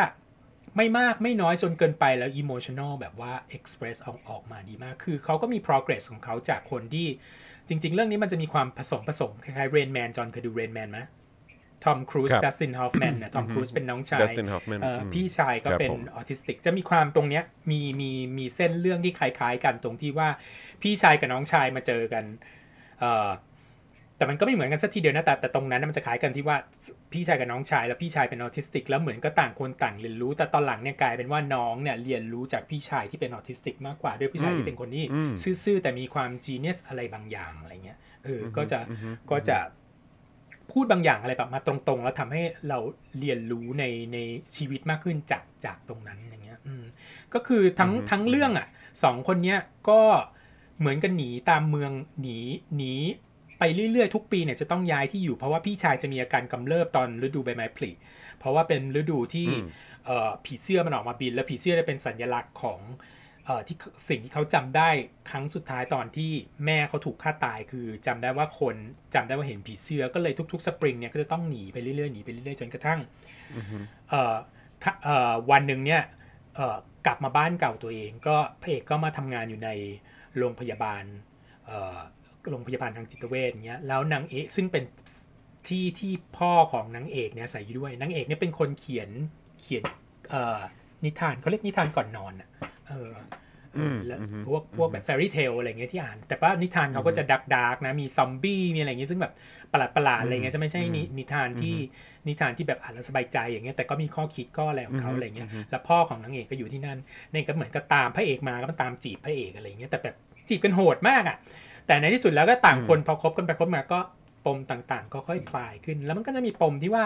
ไม่มากไม่น้อยจนเกินไปแล้วอิโมชันนอลแบบว่าเอ็กซ์เพรสออกมาดีมากคือเขาก็มี progress ของเขาจากคนที่จริงๆเรื่องนี้มันจะมีความผสมคล้ายๆเรนแมนจอนเคยดูเรนแมนมั้ยทอมครูซดัสตินฮอฟแมนนะทอมครูซเป็นน้องชายพี่ชายก็เป็นออทิสติกจะมีความตรงเนี้ยมีเส้นเรื่องที่คล้ายๆกันตรงที่ว่าพี่ชายกับน้องชายมาเจอกันแต่มันก็ไม่เหมือนกันสักทีเดียวนะแต่ตรงนั้นมันจะคล้ายกันที่ว่าพี่ชายกับน้องชายแล้วพี่ชายเป็นออทิสติกแล้วเหมือนก็ต่างคนต่างเรียนรู้แต่ตอนหลังเนี่ยกลายเป็นว่าน้องเนี่ยเรียนรู้จากพี่ชายที่เป็นออทิสติกมากกว่าด้วยพี่ชายที่เป็นคนที่ซื่อๆแต่มีความจีเนียสอะไรบางอย่างอะไรเงี้ยก็จะพูดบางอย่างอะไรแบบมาตรงๆแล้วทำให้เราเรียนรู้ในชีวิตมากขึ้นจากตรงนั้นอย่างเงี้ยก็คือทั้งเรื่องอ่ะสองคนเนี้ยก็เหมือนกันหนีตามเมืองหนีไปเรื่อยๆทุกปีเนี่ยจะต้องย้ายที่อยู่เพราะว่าพี่ชายจะมีอาการกำเริบตอนฤดูใบไม้ผลิเพราะว่าเป็นฤดูที่ผีเสื้อมันออกมาบินและผีเสื้อจะเป็นสัญลักษณ์ของที่สิ่งที่เขาจำได้ครั้งสุดท้ายตอนที่แม่เขาถูกฆ่าตายคือจำได้ว่าเห็นผีเสื้อก็เลยทุกๆสปริงเนี่ยก็จะต้องหนีไปเรื่อยๆจนกระทั่งวันหนึ่งเนี่ยกลับมาบ้านเก่าตัวเองก็พระเอกก็มาทำงานอยู่ในโรงพยาบาลทางจิตเวชเงี้ยแล้วนางเอกซึ่งเป็นที่พ่อของนางเอกเนี่ยอาศัยอยู่ด้วยนางเอกเนี่ยเป็นคนเขียนนิทานเขาเรียกนิทานก่อนนอนอ่ะพวกแบบแฟรี่เทลอะไรเงี้ยที่อ่านแต่ว่านิทานเขาก็จะดักนะมีซอมบี้มีอะไรเงี้ยซึ่งแบบประหลาดๆอะไรเงี้ยจะไม่ใช่นิทานที่แบบอ่านแล้วสบายใจอย่างเงี้ยแต่ก็มีข้อคิดก็อะไรของเขาอะไรเงี้ยแล้วพ่อของนางเอกก็อยู่ที่นั่นนี่ก็เหมือนก็ตามพระเอกมาก็ตามจีบพระเอกอะไรเงี้ยแต่แบบจีบกันโหดมากอ่ะแต่ในที่สุดแล้วก็ต่างคนพอคบกันไปคบมาก็ปมต่างๆก็ค่อยคลายขึ้นแล้วมันก็จะมีปมที่ว่า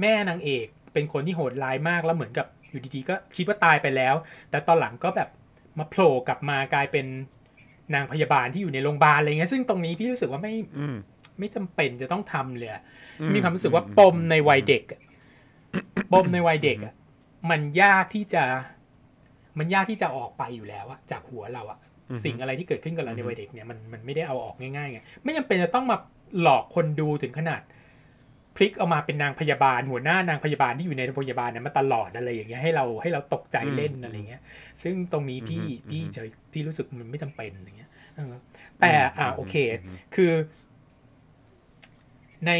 แม่นางเอกเป็นคนที่โหดร้ายมากแล้วเหมือนกับอยู่ดีๆก็คิดว่าตายไปแล้วแต่ตอนหลังก็แบบมาโผล่กลับมากลายเป็นนางพยาบาลที่อยู่ในโรงพยาบาลอะไรเงี้ยซึ่งตรงนี้พี่รู้สึกว่าไม่จำเป็นจะต้องทำเลยมีความรู้สึกว่าปมในวัยเด็กอ่ะมันยากที่จะออกไปอยู่แล้วอะจากหัวเราอะสิ่งอะไรที่เกิดขึ้นกับเราในวัยเด็กเนี่ยมันไม่ได้เอาออกง่ายๆไงไม่จำเป็นจะต้องมาหลอกคนดูถึงขนาดพลิกเอามาเป็นนางพยาบาลหัวหน้านางพยาบาลที่อยู่ในโรงพยาบาลเนี่ยมาตลอดอะไรอย่างเงี้ยให้เราตกใจเล่นอะไรเงี้ยซึ่งตรงนี้พี่เฉยพี่รู้สึกมันไม่จำเป็นอย่างเงี้ยแต่โอเคคือใ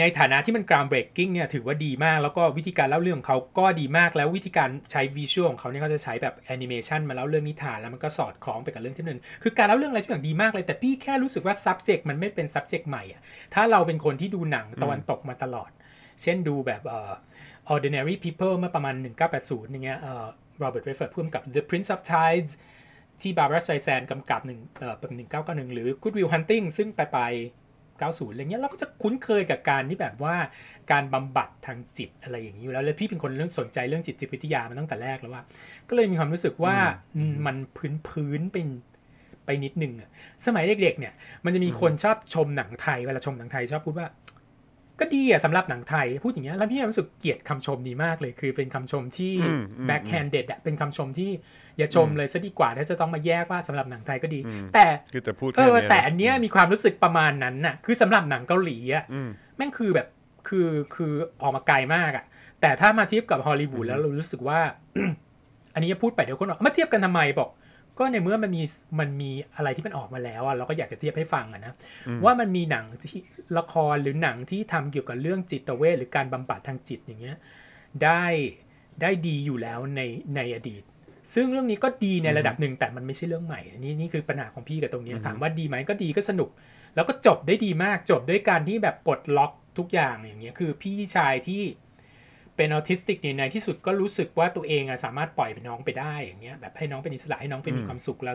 นฐานะที่มัน ground breaking เนี่ยถือว่าดีมากแล้วก็วิธีการเล่าเรื่องของเขาก็ดีมากแล้ววิธีการใช้ visual ของเขาเนี่ยเขาจะใช้แบบ animation มาเล่าเรื่องนิทานแล้วมันก็สอดคล้องไปกับเรื่องที่นึงคือการเล่าเรื่องอะไรทุกอย่างดีมากเลยแต่พี่แค่รู้สึกว่า subject มันไม่เป็น subject ใหม่อ่ะถ้าเราเป็นคนที่ดูหนังตะวันตกมาตลอดเช่นดูแบบOrdinary People เมื่อประมาณ1980อย่างเงี้ยRobert Redford ร่วมกับ The Prince of Tides ที่ Barbra Streisand กำกับ1991หรือ Good Will Hunting ซึ่งไป90อะไรเงี้ยเราก็จะคุ้นเคยกับการที่แบบว่าการบำบัดทางจิตอะไรอย่างนี้อยู่แล้วพี่เป็นคนสนใจเรื่องจิตวิทยามาตั้งแต่แรกแล้วว่าก็เลยมีความรู้สึกว่ามันพื้นเป็นไปนิดนึงอ่ะสมัยเด็กๆเนี่ยมันจะมีคนชอบชมหนังไทยเวลาชมหนังไทยชอบพูดว่าก็ดีอ่ะสำหรับหนังไทยพูดอย่างเงี้ยแล้วพี่รู้สึกเกลียดคำชมดีมากเลยคือเป็นคำชมที่ backhanded อ่ะเป็นคำชมที่อย่าชมเลยซะดีกว่าถ้าจะต้องมาแยกว่าสำหรับหนังไทยก็ดีแต่คือจะพูดแต่อันเนี้ยมีความรู้สึกประมาณนั้นน่ะคือสำหรับหนังเกาหลีอ่ะแม่งคือแบบคือออกมาไกลมากอ่ะแต่ถ้ามาเทียบกับฮอลลีวูดแล้วเรารู้สึกว่า อันนี้พูดไปเดี๋ยวคนบอกมาเทียบกันทำไมบอกก็ในเมื่อมันมีอะไรที่มันออกมาแล้วอ่ะเราก็อยากจะเทียบให้ฟังอ่ะนะว่ามันมีหนังที่ละครหรือหนังที่ทำเกี่ยวกับเรื่องจิตเวชหรือการบำบัดทางจิตอย่างเงี้ยได้ดีอยู่แล้วในอดีตซึ่งเรื่องนี้ก็ดีในระดับหนึ่งแต่มันไม่ใช่เรื่องใหม่นี่คือปัญหาของพี่กับตรงนี้ถามว่าดีไหมก็ดีก็สนุกแล้วก็จบได้ดีมากจบด้วยการที่แบบปลดล็อกทุกอย่างอย่างเงี้ยคือพี่ชายที่ เป็นออทิสติกในที่สุดก็รู้สึกว่าตัวเองอะสามารถปล่อยน้องไปได้อย่างเงี้ยแบบให้น้องเป็นอิสระให้น้องเป็นมีความสุขแ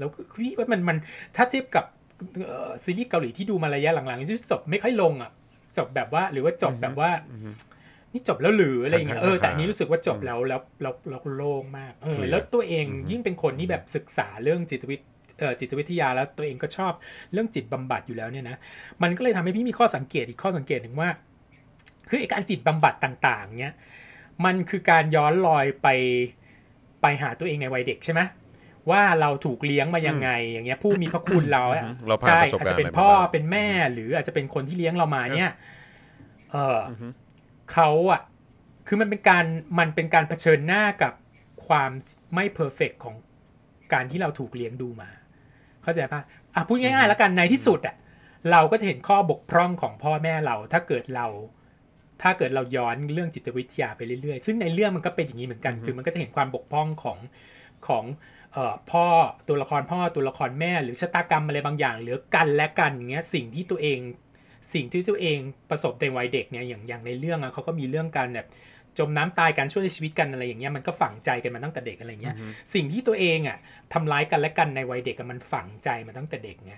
ล้วคือว่ามันถ้าเทียบกับซีรีส์เกาหลีที่ดูมาระยะหลังๆที่จบไม่ค่อยลงอะจบแบบว่าหรือว่าจบแบบว่านี่จบแล้วหรืออะไรอย่างเงี้ยแต่อันนี้รู้สึกว่าจบแล้วโล่งมากแล้วตัวเองยิ่งเป็นคนที่แบบศึกษาเรื่องจิตวิทยาแล้วตัวเองก็ชอบเรื่องจิตบำบัดอยู่แล้วเนี่ยนะมันก็เลยทำให้พี่มีข้อสังเกตอีกข้อสังเกตหนึ่งว่าคือการจิตบำบัดต่างๆเนี้ยมันคือการย้อนรอยไปหาตัวเองในวัยเด็กใช่ไหมว่าเราถูกเลี้ยงมายังไงอย่างเงี้ยผู้มีพระคุณเราอ่ะใช่อาจจะเป็นพ่อเป็นแม่หรืออาจจะเป็นคนที่เลี้ยงเรามาเนี่ยเขาอ่ะคือมันเป็นการเผชิญหน้ากับความไม่เพอร์เฟคของการที่เราถูกเลี้ยงดูมาเข้าใจป่ะพูดง่ายๆแล้วกันในที่สุดอ่ะเราก็จะเห็นข้อบกพร่องของพ่อแม่เราถ้าเกิดเราย้อนเรื่องจิตวิทยาไปเรื่อยๆซึ่งในเรื่องมันก็เป็นอย่างนี้เหมือนกันคือมันก็จะเห็นความบกพร่องของพ่อตัวละครพ่อตัวละครแม่หรือชะตากรรมอะไรบางอย่างหรือกันและกันอย่างเงี้ยสิ่งที่ตัวเองประสบในวัยเด็กเนี่ยอย่างในเรื่องอ่ะเขาก็มีเรื่องการแบบจมน้ำตายกันช่วยชีวิตกันอะไรอย่างเงี้ยมันก็ฝังใจกันมาตั้งแต่เด็กอะไรเงี้ยสิ่งที่ตัวเองอ่ะทำร้ายกันและกันในวัยเด็กมันฝังใจมาตั้งแต่เด็กไง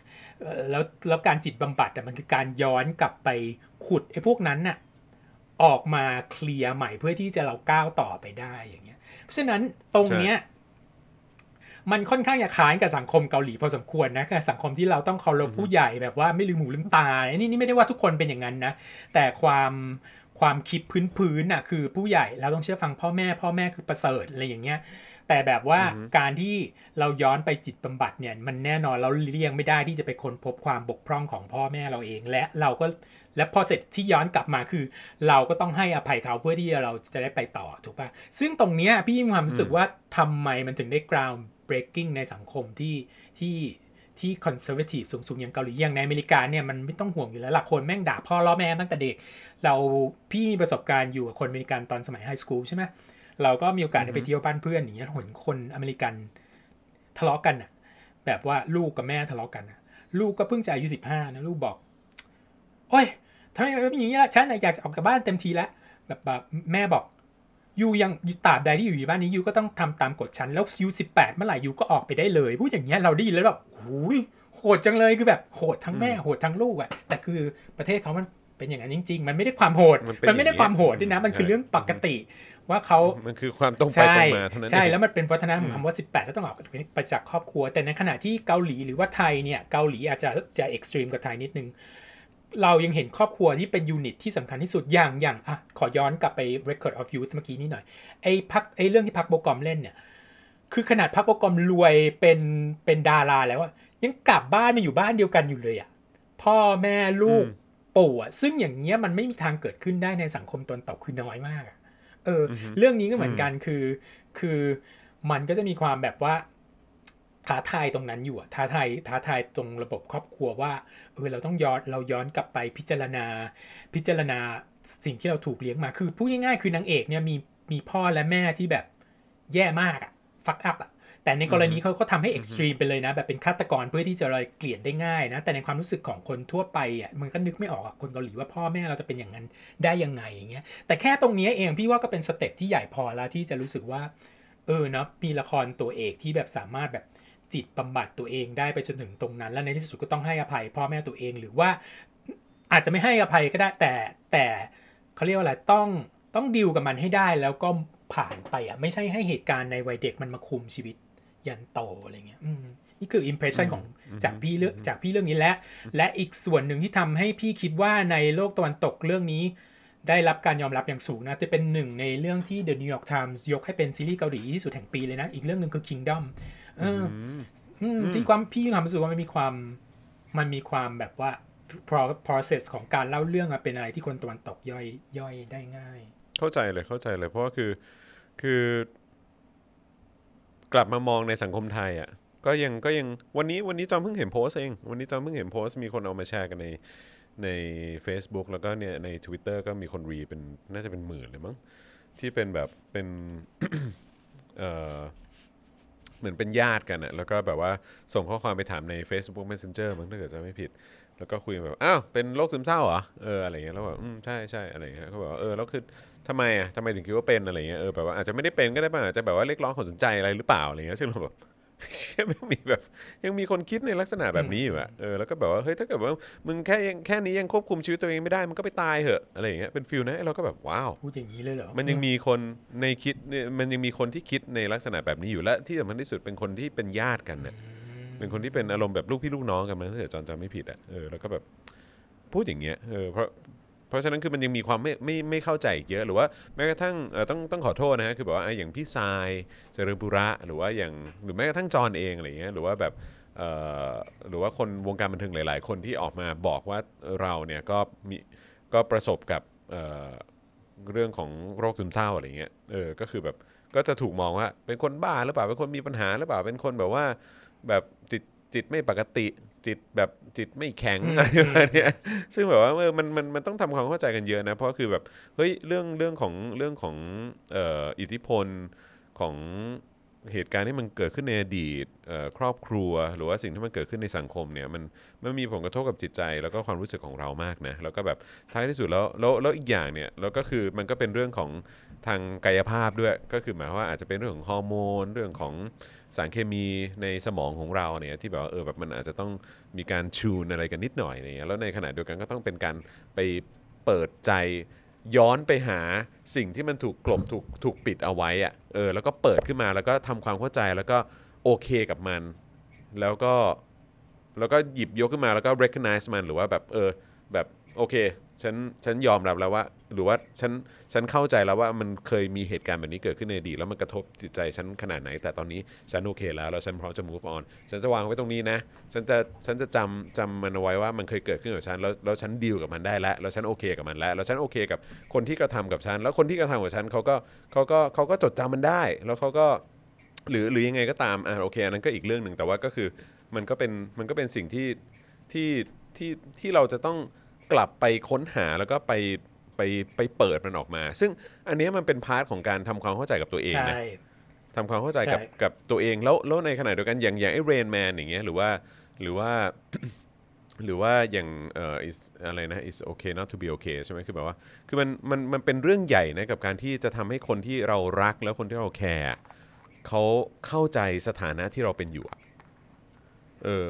แล้วการจิตบำบัดอ่ะมันคือการย้อนกลับไปขุดไอ้พวกนั้นน่ะออกมาเคลียร์ใหม่เพื่อที่จะเราก้าวต่อไปได้อย่างเงี้ยเพราะฉะนั้นตรงเนี้ยมันค่อนข้างจะคล้ายกับสังคมเกาหลีพอสมควรนะคือสังคมที่เราต้องเคารพผู้ใหญ่แบบว่าไม่ลืมหูลืมตานี่ไม่ได้ว่าทุกคนเป็นอย่างนั้นนะแต่ความคิดพื้นๆน่ะคือผู้ใหญ่เราต้องเชื่อฟังพ่อแม่คือประเสริฐอะไรอย่างเงี้ยแต่แบบว่าการที่เราย้อนไปจิตบำบัดเนี่ยมันแน่นอนเราเลี่ยงไม่ได้ที่จะไปค้นพบความบกพร่องของพ่อแม่เราเองและพอเสร็จที่ย้อนกลับมาคือเราก็ต้องให้อภัยเขาเพื่อที่เราจะได้ไปต่อถูกป่ะซึ่งตรงเนี้ยพี่มีความรู้สึกว่าทำไมมันถึงได้ ground breaking ในสังคมที่ conservative สูงๆอย่างเกาหลีอย่างในอเมริกาเนี่ยมันไม่ต้องห่วงอยู่แล้วล่ะคนแม่งด่าพ่อล้อแม่ตั้งแต่เด็กพี่มีประสบการณ์อยู่กับคนอเมริกันตอนสมัยไฮสคูลใช่ไหมเราก็มีโอกาสไปเที่ยวบ้านเพื่อนอย่างเงี้ยเห็นคนอเมริกันทะเลาะกันน่ะแบบว่าลูกกับแม่ทะเลาะกันน่ะลูกก็เพิ่งจะอายุ15นะลูกบอกโอ๊ยทำไมเป็นอย่างนี้ล่ะฉันอยากจะออกจากบ้านเต็มทีแล้วแบบแม่บอกยูยังตราบใดที่อยู่บ้านนี้ยูก็ต้องทำตามกฎชั้นแล้วยู18เมื่อไหร่ยูก็ออกไปได้เลยพูดอย่างเงี้ยเราได้ยินแล้วแบบโอ้ยโหดจังเลยคือแบบโหดทั้งแม่โหดทั้งลูกอ่ะแต่คือประเทศเขามันเป็นอย่างนั้นจริงๆมันไม่ได้ความโหดมันไม่ได้ความโหดด้วยนะมันคือเรื่องปกติว่าเขามันคือความตรงไปตรงมาเท่านั้นใช่แล้วมันเป็นวัฒนธรรมคำว่า18แล้วต้องออกไปจากครอบครัวแต่ในขณะที่เกาหลีหรือว่าไทยเนี่ยเกาหลีอาจจะเอ็กซ์ตรีมกว่าไทยนิดนึงเรายังเห็นครอบครัวที่เป็นยูนิตที่สำคัญที่สุดอย่างอ่ะขอย้อนกลับไป Record of Youth เมื่อกี้นี้หน่อยไอ้เรื่องที่พักโบกอมเล่นเนี่ยคือขนาดพักโบกอมรวยเป็นดาราแล้วอ่ะยังกลับบ้านมาอยู่บ้านเดียวกันอยู่เลยอ่ะพ่อแม่ลูกปู่อ่ะซึ่งอย่างเงี้ยมันไม่มีทางเกิดขึ้นได้ในสังคมตนตกคือน้อยมากเรื่องนี้ก็เหมือนกันคือมันก็จะมีความแบบว่าท้าทายตรงนั้นอยู่อ่ะท้าทายตรงระบบครอบครัวว่าเราต้องย้อนกลับไปพิจารณาสิ่งที่เราถูกเลี้ยงมาคือพูดง่ายๆคือนางเอกเนี่ยมีพ่อและแม่ที่แบบแย่มากอ่ะฟักอัพอ่ะแต่ในกรณีเขาทำให้เอ็กซ์ตรีมไปเลยนะแบบเป็นฆาตกรเพื่อที่จะลอยเกลียดได้ง่ายนะแต่ในความรู้สึกของคนทั่วไปอ่ะมันก็นึกไม่ออกอ่ะคนเกาหลีว่าพ่อแม่เราจะเป็นอย่างนั้นได้ยังไงอย่างเงี้ยแต่แค่ตรงนี้เองพี่ว่าก็เป็นสเต็ปที่ใหญ่พอแล้วที่จะรู้สึกว่าเนาะมีละครตัวเอกที่แบบสามารถแบบจิตบำบัดตัวเองได้ไปจนถึงตรงนั้นและในที่สุดก็ต้องให้อภัยพ่อแม่ตัวเองหรือว่าอาจจะไม่ให้อภัยก็ได้แต่เขาเรียกว่าอะไรต้องดีลกับมันให้ได้แล้วก็ผ่านไปอ่ะไม่ใช่ให้เหตุการณ์ในวัยเด็กมันมาคุมชีวิตยันโตอะไรเงี้ยนี่คือ impression ของจากพี่เรื่องนี้และอีกส่วนหนึ่งที่ทำให้พี่คิดว่าในโลกตะวันตกเรื่องนี้ได้รับการยอมรับอย่างสูงนะจะเป็นหนึ่งในเรื่องที่ The New York Times ยกให้เป็นซีรีส์เกาหลีที่สุดแห่งปีเลยนะอีกเรื่องนึงคือ Kingdomที่ความพี่ความรู้สึกว่ามันมีความแบบว่า process ของการเล่าเรื่องเป็นอะไรที่คนตะวันตกย่อยได้ง่ายเข้าใจเลยเพราะว่าคือกลับมามองในสังคมไทยอ่ะก็ยังวันนี้จอมเพิ่งเห็นโพสต์เองวันนี้จอมเพิ่งเห็นโพสต์มีคนเอามาแชร์กันใน Facebook แล้วก็เนี่ยใน Twitter ก็มีคนรีเป็นน่าจะเป็นหมื่นเลยมั้งที่เป็นแบบเป็น เหมือนเป็นญาติกันอะแล้วก็แบบว่าส่งข้อความไปถามใน Facebook Messenger มั้งถ้าเกิดจะไม่ผิดแล้วก็คุยแบบอ้าวเป็นโรคซึมเศร้าเหรออะไรเงี้ยแล้วแบบใช่ๆอะไรเงี้ยเขาบอกแล้วคือ ทำไมอ่ะทำไมถึงคิดว่าเป็นอะไรเงี้ยแบบว่าอาจจะไม่ได้เป็นก็ได้ป่ะอาจจะแบบว่าเรียกร้องความสนใจอะไรหรือเปล่าอะไรเงี้ยซึ่งเราแบบยังมีคนคิดในลักษณะแบบนี้อยู่อ่ะแล้วก็แบบว่าเฮ้ยถ้าเกิดว่ามึงแค่นี้ยังควบคุมชีวิตตัวเองไม่ได้มันก็ไปตายเหอะอะไรอย่างเงี้ยเป็นฟิลนะเราก็แบบว้าวพูดอย่างนี้เลยเหรอมันยังมีคนในคิดมันยังมีคนที่คิดในลักษณะแบบนี้อยู่และที่สำคัญที่สุดเป็นคนที่เป็นญาติกันน่ะเป็นคนที่เป็นอารมณ์แบบลูกพี่ลูกน้องกันมั้งถ้าเกิดจำไม่ผิดอ่ะแล้วก็แบบพูดอย่างเงี้ยเพราะฉะนั้นคือมันยังมีความไม่เข้าใจอีกเยอะหรือว่าแม้กระทั่งต้องขอโทษนะฮะคือแบบว่าอย่างพี่ทรายเจริญปุระหรือว่าอย่างหรือแม้กระทั่งจอนเองอะไรเงี้ยหรือว่าแบบหรือว่าคนวงการบันเทิงหลายๆคนที่ออกมาบอกว่าเราเนี่ยก็ประสบกับเรื่องของโรคซึมเศร้าอะไรเงี้ยก็คือแบบก็จะถูกมองว่าเป็นคนบ้าหรือเปล่าเป็นคนมีปัญหาหรือเปล่าเป็นคนแบบว่าแบบจิตไม่ปกติจิตแบบจิตไม่แข็งอะไรแบบนี้ซึ่งแบบว่ามันต้องทำความเข้าใจกันเยอะนะเพราะคือแบบเฮ้ยเรื่องของอิทธิพลของเหตุการณ์ที่มันเกิดขึ้นในอดีตครอบครัวหรือว่าสิ่งที่มันเกิดขึ้นในสังคมเนี่ยมันมีผลกระทบกับจิตใจแล้วก็ความรู้สึกของเรามากนะแล้วก็แบบท้ายที่สุดแล้วอีกอย่างเนี่ยแล้วก็คือมันก็เป็นเรื่องของทางกายภาพด้วยก็คือหมายว่าอาจจะเป็นเรื่องของฮอร์โมนเรื่องของสารเคมีในสมองของเราเนี่ยที่แบบว่าแบบมันอาจจะต้องมีการชูนอะไรกันนิดหน่อยเนี่ยแล้วในขณะเดียวกันก็ต้องเป็นการไปเปิดใจย้อนไปหาสิ่งที่มันถูกกลบถูกปิดเอาไว้อ่ะแล้วก็เปิดขึ้นมาแล้วก็ทำความเข้าใจแล้วก็โอเคกับมันแล้วก็หยิบยกขึ้นมาแล้วก็ recognize มันหรือว่าแบบแบบโอเคฉันยอมรับแล้วว่าหรือว่าฉันเข้าใจแล้วว่ามันเคยมีเหตุการณ์แบบนี้เกิดขึ้นในอดีตแล้วมันกระทบจิตใจฉันขนาดไหนแต่ตอนนี้ฉันโอเคแล้วฉันพร้อมจะ move on ฉันจะวางไว้ตรงนี้นะฉันจะจำมันเอาไว้ว่ามันเคยเกิดขึ้นกับฉันแล้วฉันดีลกับมันได้แล้วฉันโอเคกับมันแล้วฉันโอเคกับคนที่กระทำกับฉันแล้วคนที่กระทำกับฉันเขาก็จดจำมันได้แล้วเขาก็หรือยังไงก็ตามโอเคอันนั้นก็อีกเรื่องนึงแต่ว่าก็คือมันก็เป็นสิ่งที่เราจะต้องกลับไปค้นหาแล้วก็ไปเปิดมันออกมาซึ่งอันนี้มันเป็นพาร์ทของการทำความเข้าใจกับตัวเองนะทำความเข้าใจกับตัวเองแล้วในขณะเดียวกันอย่างไอ้เรนแมนอย่างเงี้ยหรือว่าอย่างอะไรนะ It's Okay Not to Be Okay ใช่ไหมคือแบบว่าคือมันเป็นเรื่องใหญ่นะกับการที่จะทำให้คนที่เรารักแล้วคนที่เราแคร์เขาเข้าใจสถานะที่เราเป็นอยู่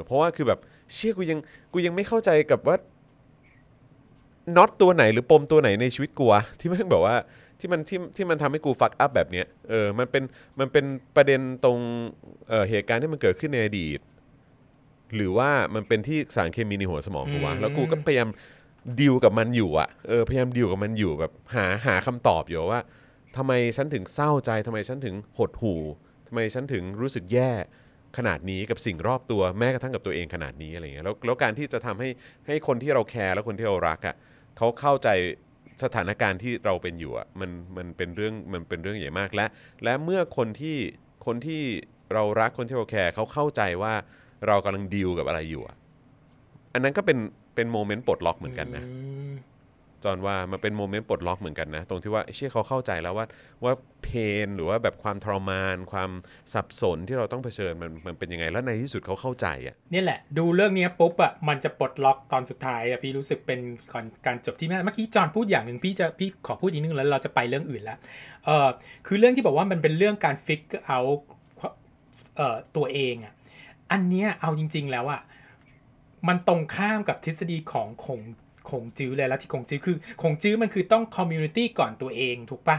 เพราะว่าคือแบบเชี่ยกูยังไม่เข้าใจกับว่าน็อตตัวไหนหรือปมตัวไหนในชีวิตกูวะที่มันแบบว่าที่มันทำให้กูฟักอัพแบบเนี้ยมันเป็นประเด็นตรงเหตุการณ์ที่มันเกิดขึ้นในอดีตหรือว่ามันเป็นที่สารเคมีในหัวสมองกูวะแล้วกูก็พยายามดีลกับมันอยู่อ่ะพยายามดีลกับมันอยู่แบบหาคำตอบอยู่ว่าทำไมฉันถึงเศร้าใจทำไมฉันถึงหดหู่ทำไมฉันถึงรู้สึกแย่ขนาดนี้กับสิ่งรอบตัวแม้กระทั่งกับตัวเองขนาดนี้อะไรเงี้ยแล้วการที่จะทำให้คนที่เราแคร์และคนที่เรารักอ่ะเขาเข้าใจสถานการณ์ที่เราเป็นอยู่อ่ะมันเป็นเรื่องใหญ่มากและเมื่อคนที่เรารักคนที่เราแคร์เขาเข้าใจว่าเรากำลังดีลกับอะไรอยู่อ่ะอันนั้นก็เป็นโมเมนต์ปลดล็อกเหมือนกันนะจอนว่ามันเป็นโมเมนต์ปลดล็อกเหมือนกันนะตรงที่ว่าเชี่ยเขาเข้าใจแล้วว่าเพนหรือว่าแบบความทรมานความสับสนที่เราต้องเผชิญมันเป็นยังไงแล้วในที่สุดเขาเข้าใจอ่ะนี่แหละดูเรื่องนี้ปุ๊บอ่ะมันจะปลดล็อกตอนสุดท้ายอ่ะพี่รู้สึกเป็นการจบที่เมื่อกี้จอนพูดอย่างนึงพี่ขอพูดอีกนึงแล้วเราจะไปเรื่องอื่นแล้วคือเรื่องที่บอกว่ามันเป็นเรื่องการฟิกเอาตัวเองอ่ะอันเนี้ยเอาจริงๆแล้วอ่ะมันตรงข้ามกับทฤษฎีของคงจื้อเลยแล้วที่คงจื้อคือคงจื้อมันคือต้องคอมมูนิตี้ก่อนตัวเองถูกปะ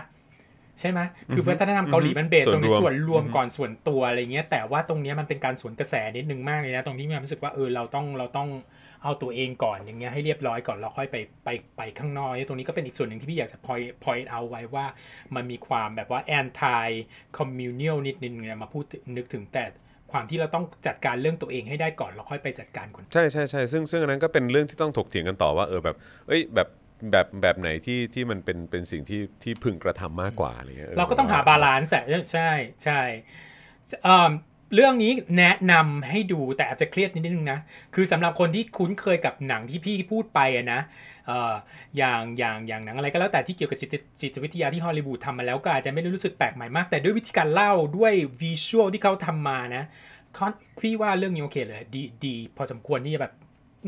ใช่ไหมคือวัฒนธรรมเกาหลีมันเบสตรงในส่วนรวมก่อนส่วนตัวอะไรเงี้ยแต่ว่าตรงนี้มันเป็นการสวนกระแสนิดนึงมากเลยนะตรงที่มีความรู้สึกว่าเราต้องเอาตัวเองก่อนอย่างเงี้ยให้เรียบร้อยก่อนเราค่อยไปข้างนอกตรงนี้ก็เป็นอีกส่วนหนึ่งที่พี่อยากจะ point out ไว้ว่ามันมีความแบบว่า anti communal นิดนึงนะมาพูดนึกถึงแต่ความที่เราต้องจัดการเรื่องตัวเองให้ได้ก่อนแล้วค่อยไปจัดการคนใช่ใช่ซึ่งอันนั้นก็เป็นเรื่องที่ต้องถกเถียงกันต่อว่าแบบเอ้ยแบบไหนที่มันเป็นสิ่งที่พึงกระทำมากกว่าอะไรเงี้ยเราก็ต้องหาบาลานซ์แหละใช่เรื่องนี้แนะนำให้ดูแต่อาจจะเครียดนิดนึงนะคือสำหรับคนที่คุ้นเคยกับหนังที่พี่พูดไปนะอย่างหนังอะไรก็แล้วแต่ที่เกี่ยวกับจิตวิทยาที่ฮอลลีวูดทำมาแล้วก็อาจจะไม่ได้รู้สึกแปลกใหม่มากแต่ด้วยวิธีการเล่าด้วยวิชวลที่เขาทำมานะพี่ว่าเรื่องนี้โอเคเลยดีพอสมควรที่จะแบบ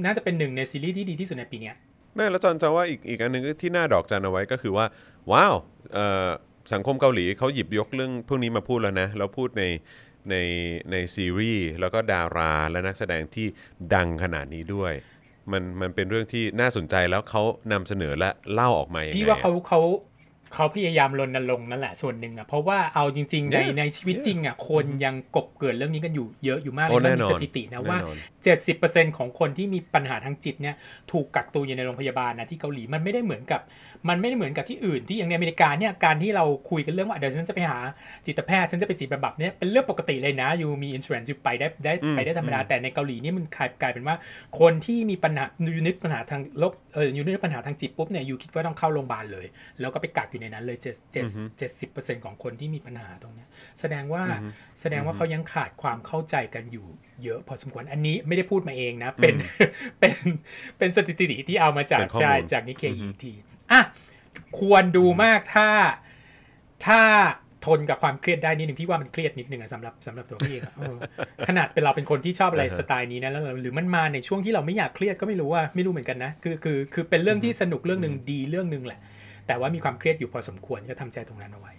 น่าจะเป็นหนึ่งในซีรีส์ที่ดีที่สุดในปีนี้ ไม่แล้วจอนจะว่าอีกอันนึงที่น่าดอกจันเอาไว้ก็คือว่าว้าวสังคมเกาหลีเขาหยิบยกเรื่องพวกนี้มาพูดแล้วนะแล้วพูดในซีรีส์แล้วก็ดาราและนักแสดงที่ดังขนาดนี้ด้วยมันเป็นเรื่องที่น่าสนใจแล้วเขานำเสนอและเล่าออกมาอย่างไรพี่ว่าเขาพยายามรณรงค์นั่นแหละส่วนหนึ่งอ่ะเพราะว่าเอาจริงๆในชีวิตจริงอ่ะคนยังกบเกิดเรื่องนี้กันอยู่เยอะอยู่มากเลยมีสถิตินะว่า 70% ของคนที่มีปัญหาทางจิตเนี่ยถูกกักตัวอยู่ในโรงพยาบาลนะที่เกาหลีมันไม่ได้เหมือนกับที่อื่นที่อย่างในอเมริกาเนี่ยการที่เราคุยกันเรื่องว่าเดี๋ยวฉันจะไปหาจิตแพทย์ฉันจะไปจิตบำบัดเนี่ยเป็นเรื่องปกติเลยนะอยู่มี insurance อยู่ไปได้ธรรมดาแต่ในเกาหลีนี่มันกลายเป็นว่าคนที่มีปัญหาอยู่นึกปัญหาทางโรคอยู่นึกปัญหาทางจิตปุ๊บเนี่ยอยู่คิดว่าต้องเข้าโรงพยาบาลเลยแล้วก็ไปกักอยู่ในนั้นเลย 70% ของคนที่มีปัญหาตรงนี้แสดงว่าเขายังขาดความเข้าใจกันอยู่เยอะพอสมควรอันนี้ไม่ได้พูดมาเองนะเป็นสถิติที่เอามาจากนิเคอีทีอ่ะควรดูมากถ้าทนกับความเครียดได้นิดนึงพี่ว่ามันเครียดนิดนึงอะสำหรับตัวพี่เองขนาดเป็นเราเป็นคนที่ชอบอะไรสไตล์นี้นะแล้วหรือมันมาในช่วงที่เราไม่อยากเครียดก็ไม่รู้เหมือนกันนะคือเป็นเรื่องที่สนุกเรื่องนึงดีเรื่องนึงแหละแต่ว่ามีความเครียดอยู่พอสมควรก็ทำใจตรงนั้นเอาไว้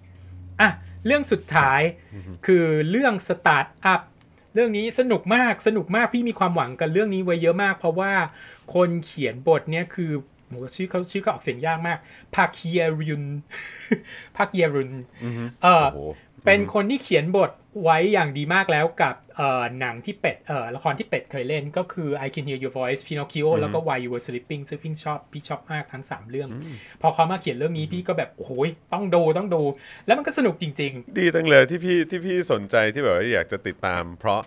อ่ะเรื่องสุดท้ายคือเรื่อง Start Up เรื่องนี้สนุกมากพี่มีความหวังกับเรื่องนี้ไว้เยอะมากเพราะว่าคนเขียนบทเนี่ยคือชื่อเขาออกเสียงยากมากพักเยรุนเป็นคนที่เขียนบทไว้อย่างดีมากแล้วกับหนังที่เป็ดละครที่เป็ดเคยเล่นก็คือ I Can Hear Your Voice Pinocchio แล้วก็ Why You Were Sleeping ซึ่งพี่ชอบมากทั้ง3เรื่องพอเขามาเขียนเรื่องนี้พี่ก็แบบโอ้โหต้องดูแล้วมันก็สนุกจริงๆดีจังเลยที่พี่สนใจที่แบบว่าอยากจะติดตามเพราะ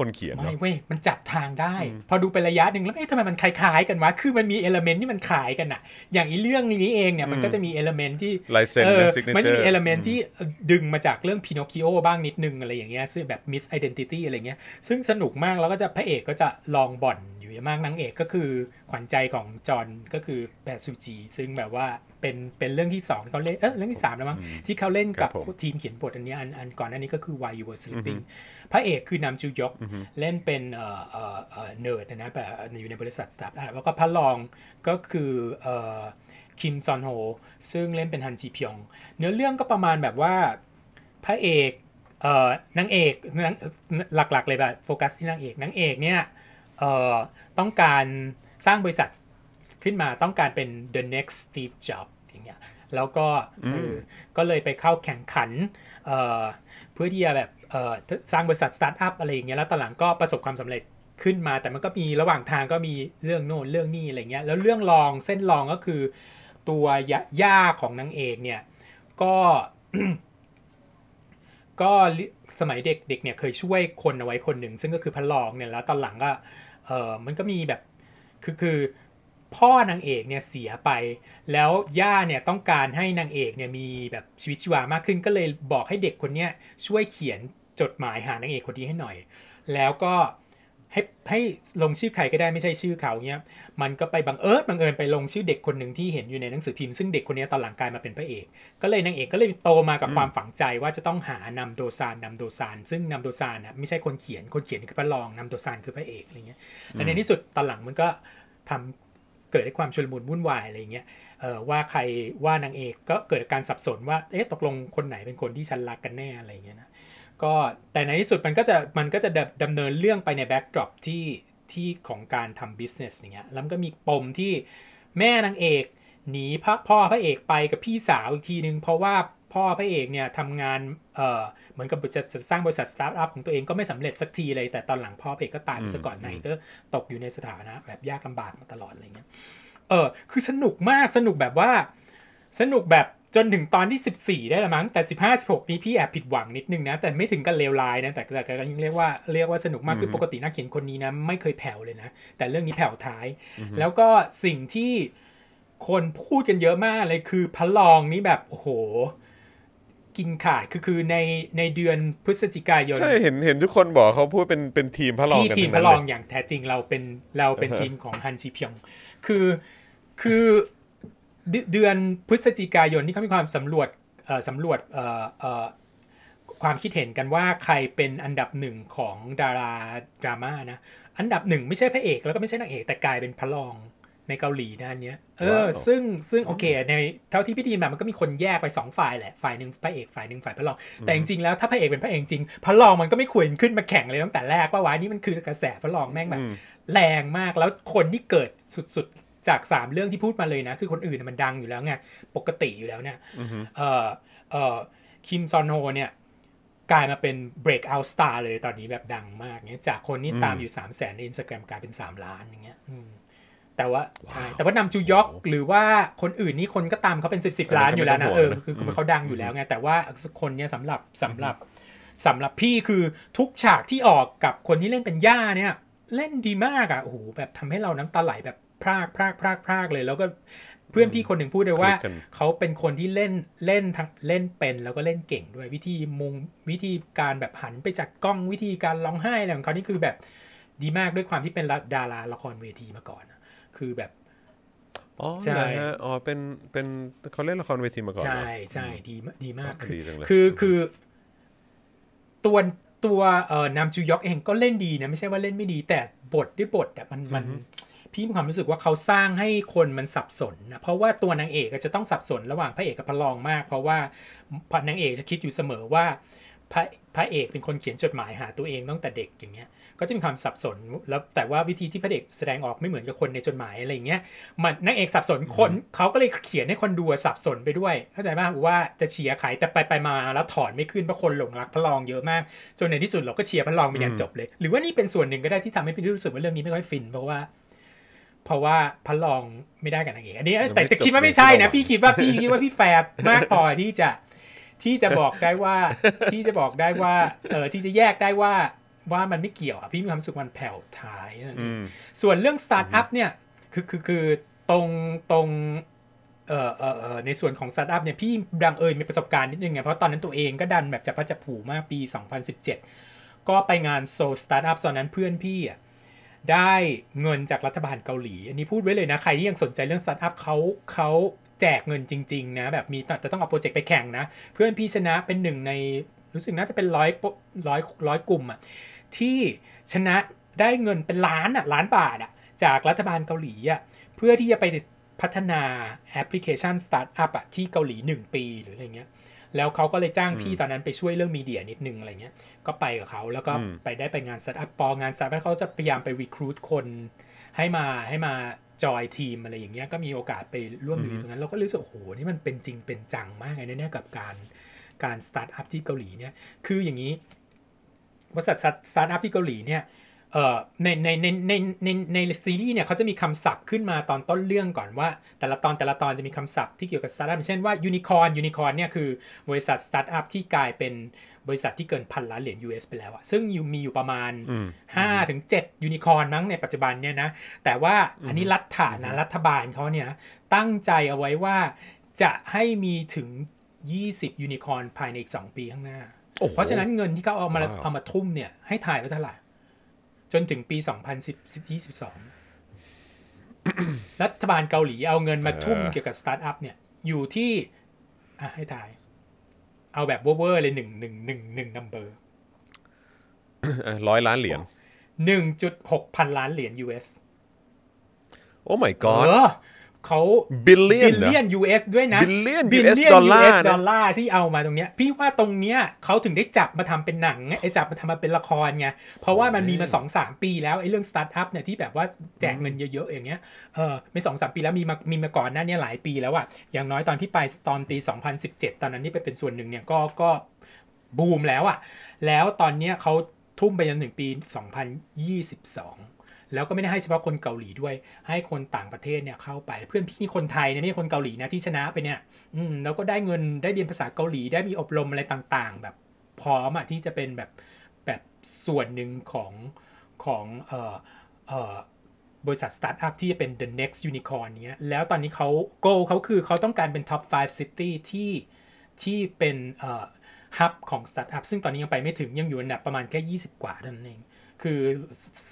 คนเขียนไม่เว้ยมันจับทางได้พอดูไประยะหนึ่งแล้วเอ๊ะทำไมมันคล้ายๆกันวะคือมันมีเอลิเมนต์ที่มันคล้ายกันน่ะอย่างอีเรื่องนี้เองเนี่ยมันก็จะมีเอลิเมนต์ที่มันจะมีเอลิเมนต์ที่ดึงมาจากเรื่อง Pinocchio บ้างนิดนึงอะไรอย่างเงี้ยซึ่งแบบ Miss Identity อะไรเงี้ยซึ่งสนุกมากแล้วก็จะพระเอกก็จะลองบ่อนอยู่มากนางเอกก็คือขวัญใจของจอนก็คือแปซูจีซึ่งแบบว่าเป็นเรื่องที่2เขาเล่นเรื่องที่3แล้วมั้งที่เขาเล่นกับทีมเขียนบทอันนี้อันก่อนหน้านี้ก็คือ Why You Were Sleeping พระเอกคือนามจูยอกเล่นเป็นเนิร์ดนะแบบอยู่ในบริษัทสตาร์ทอัพแล้วก็พระรองก็คือคิมซอนโฮซึ่งเล่นเป็นฮันจีพยองเนื้อเรื่องก็ประมาณแบบว่าพระเอกนางเอกหลักๆเลยแบบโฟกัสที่นางเอกนางเอกเนี่ยต้องการสร้างบริษัทขึ้นมาต้องการเป็น the next Steve Jobs อย่างเงี้ยแล้วก็ก็เลยไปเข้าแข่งขันเพื่อที่จะแบบสร้างบริษัท Start Up อะไรอย่างเงี้ยแล้วตอนหลังก็ประสบความสำเร็จขึ้นมาแต่มันก็มีระหว่างทางก็มีเรื่องโน่นเรื่องนี่อะไรเงี้ยแล้วเรื่องรองเส้นรองก็คือตัวย่าของนางเอกเนี่ยก็ ก็สมัยเด็กๆเนี่ยเคยช่วยคนเอาไว้คนหนึ่งซึ่งก็คือพระรองเนี่ยแล้วตอนหลังก็มันก็มีแบบคือพ่อนางเอกเนี่ยเสียไปแล้วย่าเนี่ยต้องการให้นางเอกเนี่ยมีแบบชีวิตชีวามากขึ้นก็เลยบอกให้เด็กคนเนี้ยช่วยเขียนจดหมายหานางเอกคนนี้ให้หน่อยแล้วก็ให้ลงชื่อใครก็ได้ไม่ใช่ชื่อเขาเนี่ยมันก็ไปบังเอิญไปลงชื่อเด็กคนหนึ่งที่เห็นอยู่ในหนังสือพิมพ์ซึ่งเด็กคนนี้ตอนหลังกลายมาเป็นพระเอกก็เลยนางเอกก็เลยโตมากับความฝังใจว่าจะต้องหานำโดซานซึ่งนำโดซานน่ะไม่ใช่คนเขียนคือพระรองนำโดซานคือพระเอกอะไรเงี้ยและในที่สุดตอนหลังมันก็ทำเกิดความชุลมุนวุ่นวายอะไรเงี้ยว่าใครว่านางเอกก็เกิดการสับสนว่าเอ๊ะตกลงคนไหนเป็นคนที่ฉันรักกันแน่อะไรเงี้ยนะก็แต่ในที่สุดมันก็จะดำเนินเรื่องไปในแบ็กดรอปที่ของการทำบิสเนสอย่างเงี้ยแล้วก็มีปมที่แม่นางเอกหนีพ่อพระเอกไปกับพี่สาวอีกทีนึงเพราะว่าพ่อพระเอกเนี่ยทำงานเหมือนกับจะสร้างบริษัทสตาร์ทอัพของตัวเองก็ไม่สำเร็จสักทีเลยแต่ตอนหลังพ่อพระเอกก็ตายไปซะก่อนในก็ตกอยู่ในสถานะแบบยากลำบากมาตลอดอะไรเงี้ยคือสนุกมากสนุกแบบจนถึงตอนที่14ได้ละมั้งแต่15 16นี้พี่แอบผิดหวังนิดนึงนะแต่ไม่ถึงกับเลวร้ายนะแต่ก็ยังเรียกว่าสนุกมากคือปกตินักเขียนคนนี้นะไม่เคยแผ่วเลยนะแต่เรื่องนี้แผ่วท้ายแล้วก็สิ่งที่คนพูดกันเยอะมากเลยคือพระรองนี่แบบโอ้โหกินขาดคือในเดือนพฤศจิกายนใช่เห็นทุกคนบอกเขาพูดเป็นทีมพระรองกันทีมพระรองอย่างแท้จริงเราเป็นทีมของฮันจีพยองคือเดือนพฤศจิกายนที่เขามีความสำรวจความคิดเห็นกันว่าใครเป็นอันดับหนึ่งของดาราดราม่านะอันดับหนึ่งไม่ใช่พระเอกแล้วก็ไม่ใช่นางเอกแต่กลายเป็นพระรอง ในเกาหลีนะอันเนี้ยซึ่งโอเคในเท่าที่พี่ดีนมามันก็มีคนแยกไป2ฝ่ายแหละฝ่ายนึงพระเอกฝ่ายนึงฝ่ายพระรองแต่จริงๆแล้วถ้าพระเอกเป็นพระเอกจริงพระรองมันก็ไม่ควรขึ้นมาแข่งเลยตั้งแต่แรกว่านี่มันคือกระแสพระรองแม่งแบบแรงมากแล้วคนที่เกิดสุดๆจาก3เรื่องที่พูดมาเลยนะคือคนอื่นมันดังอยู่แล้วไงปกติอยู่แล้วเนี่ยคิมซอนโฮเนี่ยกลายมาเป็น breakout star เลยตอนนี้แบบดังมากเงี้ยจากคนที่ตามอยู่ 300,000 ใน Instagram กลายเป็น3ล้านอย่างเงี้ยแต่ว่า wow. ใช่แต่ว่านำจูยอกหรือว่าคนอื่นนี่คนก็ตามเขาเป็น10ล้านอยู่แล้วนะคือเขาดังอยู่แล้วไงแต่ว่าคนเนี้ยสำหรับพี่คือทุกฉากที่ออกกับคนที่เล่นเป็นย่าเนี่ยเล่นดีมากอ่ะโอ้โหแบบทำให้เราน้ำตาไหลแบบพรากเลยแล้วก็เพื่อนพี่คนหนึ่งพูดเลยว่าเขาเป็นคนที่เล่นเป็นแล้วก็เล่นเก่งด้วยวิธีการแบบหันไปจากกล้องวิธีการร้องไห้อะไรของเขานี่คือแบบดีมากด้วยความที่เป็นดาราละครเวทีมาก่อนคือแบบอ๋อใช่อ๋อเป็นเขาเล่นละครเวทีมาก่อนใช่ดีมากคือตัวนามจูยอกเองก็เล่นดีนะไม่ใช่ว่าเล่นไม่ดีแต่บทอ่ะมันพี่มีความรู้สึกว่าเขาสร้างให้คนมันสับสนนะเพราะว่าตัวนางเอกจะต้องสับสนระหว่างพระเอกกับพระรองมากเพราะว่านางเอกจะคิดอยู่เสมอว่าพระเอกเป็นคนเขียนจดหมายหาตัวเองตั้งแต่เด็กอย่างเงี้ยก็จะมีความสับสนแล้วแต่ว่าวิธีที่พระเอกแสดงออกไม่เหมือนกับคนในจดหมายอะไรอย่างเงี้ยมันนางเอกสับสนคนเขาก็เลยเขียนให้คนดูสับสนไปด้วยเข้าใจป่ะว่าจะเชียร์ใครแต่ไปมาแล้วถอนไม่ขึ้นเพราะคนหลงรักพระรองเยอะมากจนในที่สุดเราก็เชียร์พระรองไปอย่างจบเลยหรือว่านี่เป็นส่วนหนึ่งก็ได้ที่ทำให้พี่รู้สึกว่าเรื่องนี้ไม่ค่อยฟินเพราะว่าพระรองไม่ได้กับนางเอกอันนี้แต่คิดว่าไม่ใช่นะพี่คิดว่าพี่แฟบมากพอที่จะบอกได้ว่าที่จะแยกได้ว่ามันไม่เกี่ยวอ่ะพี่มีความสุขมันแผ่วท้ายนั่นเองส่วนเรื่อง Start Up เนี่ยคือตรงในส่วนของ Start Up เนี่ยพี่ดังมีประสบการณ์นิดนึงไงเพราะตอนนั้นตัวเองก็ดันแบบจับพลัดจับผลูมากปี2017ก็ไปงานโซ Start Up ตอนนั้นเพื่อนพี่อ่ะได้เงินจากรัฐบาลเกาหลีอันนี้พูดไว้เลยนะใครที่ยังสนใจเรื่อง Start Up เขาแจกเงินจริงๆนะแบบมีแต่ต้องเอาโปรเจกต์ไปแข่งนะเพื่อนพี่ชนะเป็นหนึ่งในรู้สึกน่าจะเป็น100กลุ่มอ่ะที่ชนะได้เงินเป็นล้านบาทอ่ะจากรัฐบาลเกาหลีอ่ะเพื่อที่จะไปพัฒนาแอปพลิเคชัน Start Up อ่ะที่เกาหลี1ปีหรืออะไรเงี้ยแล้วเขาก็เลยจ้างพี่ตอนนั้นไปช่วยเรื่องมีเดียนิดนึงอะไรเงี้ยก็ไปกับเขาแล้วก็ไปงาน Start Up งาน Start Up เขาจะพยายามไปรีครูทคนให้มาจอยทีมอะไรอย่างเงี้ยก็มีโอกาสไปร่วมอยู่ตรงนั้นเราก็รู้สึกโอ้โหนี่มันเป็นจริงเป็นจังมากเลยเนี่ยกับการสตาร์ทอัพที่เกาหลีเนี่ยคืออย่างนี้บริษัทสตาร์ทอัพที่เกาหลีเนี่ยในซีรีส์เนี่ยเขาจะมีคำศัพท์ขึ้นมาตอนต้นเรื่องก่อนว่าแต่ละตอนจะมีคำศัพท์ที่เกี่ยวกับสตาร์ทอัพเช่นว่ายูนิคอร์นเนี่ยคือบริษัทสตาร์ทอัพที่กลายเป็นบริษัทที่เกิน$1,000 ล้าน US ไปแล้วอะซึ่งมีอยู่ประมาณ 5-7 ยูนิคอร์นมั้งในปัจจุบันเนี่ยนะแต่ว่าอันนี้รัฐนะรัฐบาลเขาเนี่ยนะตั้งใจเอาไว้ว่าจะให้มีถึง20ยูนิคอร์นภายในอีก2ปีข้างหน้าเพราะฉะนั้นเงินที่เขาเอามาทุ่มเนี่ยให้ถ่ายไว้เท่าไหร่จนถึงปี 2022 รัฐบาลเกาหลีเอาเงินมาทุ่มเกี่ยวกับสตาร์ทอัพเนี่ยอยู่ที่ให้ถ่ายเอาแบบเวอร์ๆเลย1 number 100 ล้านเหรียญ 1.6 พันล้านเหรียญ US โอ้ my god เขา billion US ด้วยนะ billion US ดอลลาร์ที่เอามาตรงเนี้ยพี่ว่าตรงเนี้ยเขาถึงได้จับมาทำเป็นหนังจับมาทำมาเป็นละครไงเพราะว่ามันมีมา 2-3 ปีแล้วไอ้เรื่อง Start Up เนี่ยที่แบบว่าแจกเงินเยอะๆอย่างเงี้ยไม่ 2-3 ปีแล้วมีมาก่อนหน้านี้หลายปีแล้วอะอย่างน้อยตอนที่ไปตอนปี 2017 ตอนนั้นที่ไปเป็นส่วนหนึ่งเนี่ยก็บูมแล้วอะแล้วตอนเนี้ยเขาทุ่มไปจนถึงปี 2022แล้วก็ไม่ได้ให้เฉพาะคนเกาหลีด้วยให้คนต่างประเทศเนี่ยเข้าไปเพื่อนพี่คนไทยเนี่ยไม่ใช่คนเกาหลีนะที่ชนะไปเนี่ยแล้วก็ได้เงินได้เรียนภาษาเกาหลีได้มีอบรมอะไรต่างๆแบบพร้อมอ่ะที่จะเป็นแบบส่วนหนึ่งของบริษัทสตาร์ทอัพที่จะเป็น the next unicorn เงี้ยแล้วตอนนี้เขา goal เขาคือเขาต้องการเป็น top 5 city ที่เป็นฮับของสตาร์ทอัพซึ่งตอนนี้ยังไปไม่ถึงยังอยู่อันดับประมาณแค่20กว่าเท่านั้นเองคือ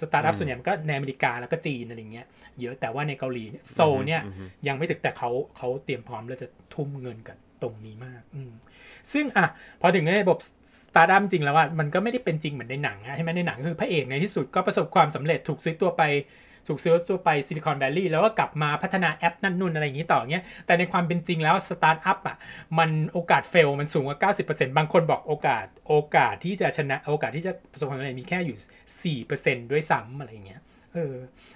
สตาร์ทอัพส่วนใหญ่มันก็ในอเมริกาแล้วก็จีนอะไรเงี้ยเยอะแต่ว่าในเกาหลีโซเนี่ยยังไม่ถึงแต่เขาเตรียมพร้อมแล้วจะทุ่มเงินกับตรงนี้มากซึ่งอ่ะพอถึงในระบบสตาร์ทอัพจริงแล้วอ่ะมันก็ไม่ได้เป็นจริงเหมือนในหนังใช่ไหมในหนังคือพระเอกในที่สุดก็ประสบความสำเร็จถูกซื้อตัวไป ถูกซื้อตัวไปซิลิคอนแวลลีย์แล้วก็กลับมาพัฒนาแอปนั่นนู่นอะไรอย่างนี้ต่อเงี้ยแต่ในความเป็นจริงแล้วสตาร์ทอัพอ่ะมันโอกาสเฟลมันสูงกว่า 90% บางคนบอกโอกาสที่จะชนะโอกาสที่จะประสบความสำเร็จมีแค่อยู่ 4% ด้วยซ้ำอะไรอย่างเงี้ย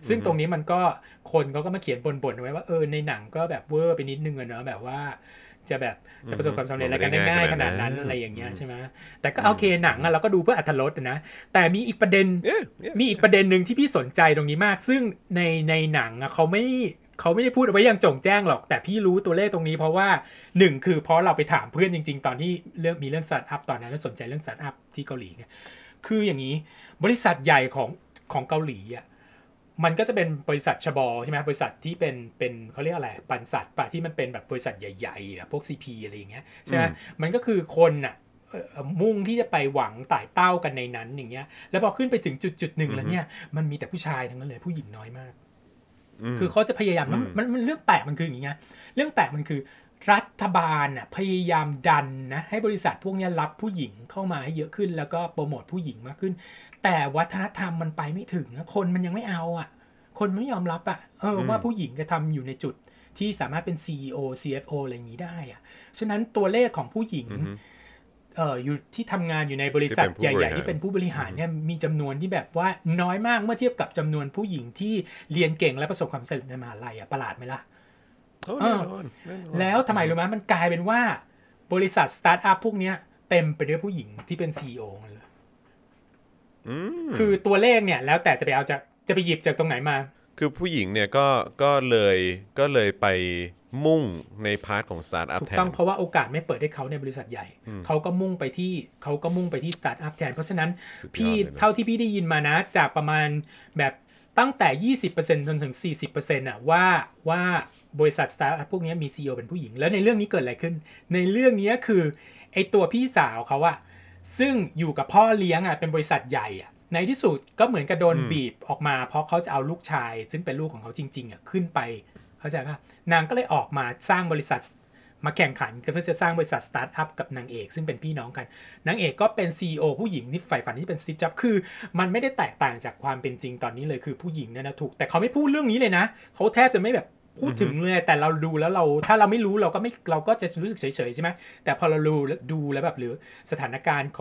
ซึ่งตรงนี้มันก็คนเขาก็มาเขียนบ่นๆไว้ว่าในหนังก็แบบเวอร์ไปนิดนึงอะเนาะแบบว่าจะประสบความสำเร็จอะไรกันง่ายขนาดนั้นอะไรอย่างเงี้ยใช่ไหมแต่ก็โอเคหนังเราก็ดูเพื่ออรรถรสนะแต่มีอีกประเด็นนึงที่พี่สนใจตรงนี้มากซึ่งในหนังเขาไม่ได้พูดเอาไว้อย่างจงแจ้งหรอกแต่พี่รู้ตัวเลขตรงนี้เพราะว่า1คือเพราะเราไปถามเพื่อนจริงๆตอนที่มีเรื่องสตาร์ทอัพตอนนั้นแล้วสนใจเรื่องสตาร์ทอัพที่เกาหลีเนี่ยคืออย่างนี้บริษัทใหญ่ของเกาหลีอ่ะมันก็จะเป็นบริษัทชบใช่ไหมบริษัทที่เป็นเขาเรียกอะไรปันสัตว์ป่ะที่มันเป็นแบบบริษัทใหญ่ๆพวก CP อะไรอย่างเงี้ยใช่ไหมมันก็คือคนน่ะมุ่งที่จะไปหวังไต่เต้ากันในนั้นอย่างเงี้ยแล้วพอขึ้นไปถึงจุดๆหนึ่งแล้วเนี่ยมันมีแต่ผู้ชายทั้งนั้นเลยผู้หญิงน้อยมากคือเขาจะพยายามมันเรื่องแปลกมันคืออย่างเงี้ยเรื่องแปลกมันคือรัฐบาลน่ะพยายามดันนะให้บริษัทพวกนี้รับผู้หญิงเข้ามาให้เยอะขึ้นแล้วก็โปรโมทผู้หญิงมากขึ้นแต่วัฒนธรรมมันไปไม่ถึงนะคนมันยังไม่เอาอ่ะคนไม่ยอมรับอ่ะว่าผู้หญิงจะทำอยู่ในจุดที่สามารถเป็น CEO CFO อะไรอย่างนี้ได้อ่ะฉะนั้นตัวเลขของผู้หญิงอยู่ที่ทำงานอยู่ในบริษัทใหญ่ๆที่เป็นผู้บริหารเนี่ยมีจำนวนที่แบบว่าน้อยมากเมื่อเทียบกับจำนวนผู้หญิงที่เรียนเก่งและประสบความสำเร็จในมหาลัยอ่ะประหลาดไหมล่ะแล้วทำไมรู้ไหมมันกลายเป็นว่าบริษัทสตาร์ทอัพพวกนี้เต็มไปด้วยผู้หญิงที่เป็น CEO มันเลยคือตัวเลขเนี่ยแล้วแต่จะไปเอาจะไปหยิบจากตรงไหนมาคือผู้หญิงเนี่ยก็เลยไปมุ่งในพาร์ทของสตาร์ทอัพแทนต้องเพราะว่าโอกาสไม่เปิดให้เขาในบริษัทใหญ่เขาก็มุ่งไปที่สตาร์ทอัพแทนเพราะฉะนั้นพี่เท่าที่พี่ได้ยินมานะจากประมาณแบบตั้งแต่ 20% จนถึง 40% น่ะว่าบริษัทสตาร์ทอัพพวกนี้มี CEO เป็นผู้หญิงแล้วในเรื่องนี้เกิดอะไรขึ้นในเรื่องนี้คือไอ้ตัวพี่สาวเขาอะซึ่งอยู่กับพ่อเลี้ยงอะเป็นบริษัทใหญ่อะในที่สุดก็เหมือนกับโดนบีบออกมาเพราะเขาจะเอาลูกชายซึ่งเป็นลูกของเขาจริงๆอะขึ้นไปเข้าใจป่ะนางก็เลยออกมาสร้างบริษัทมาแข่งขันเพื่อจะสร้างบริษัทสตาร์ทอัพกับนางเอกซึ่งเป็นพี่น้องกันนางเอกก็เป็น CEO ผู้หญิงที่ใฝ่ฝันที่เป็น Steve Jobs คือมันไม่ได้แตกต่างจากความเป็นจริงตอนนี้เลยคือผู้หญิงเนี่ยนะถูกแต่เขาไม่พูดเรื่องนี้เลยนะเขาแทบจะไม่แบบพูดถึงเลยแต่เราดูแล้วถ้าเราไม่รู้เราก็จะรู้สึกเฉยๆใช่ไหมแต่พอเราดูแล้วแบบหรือสถานการณ์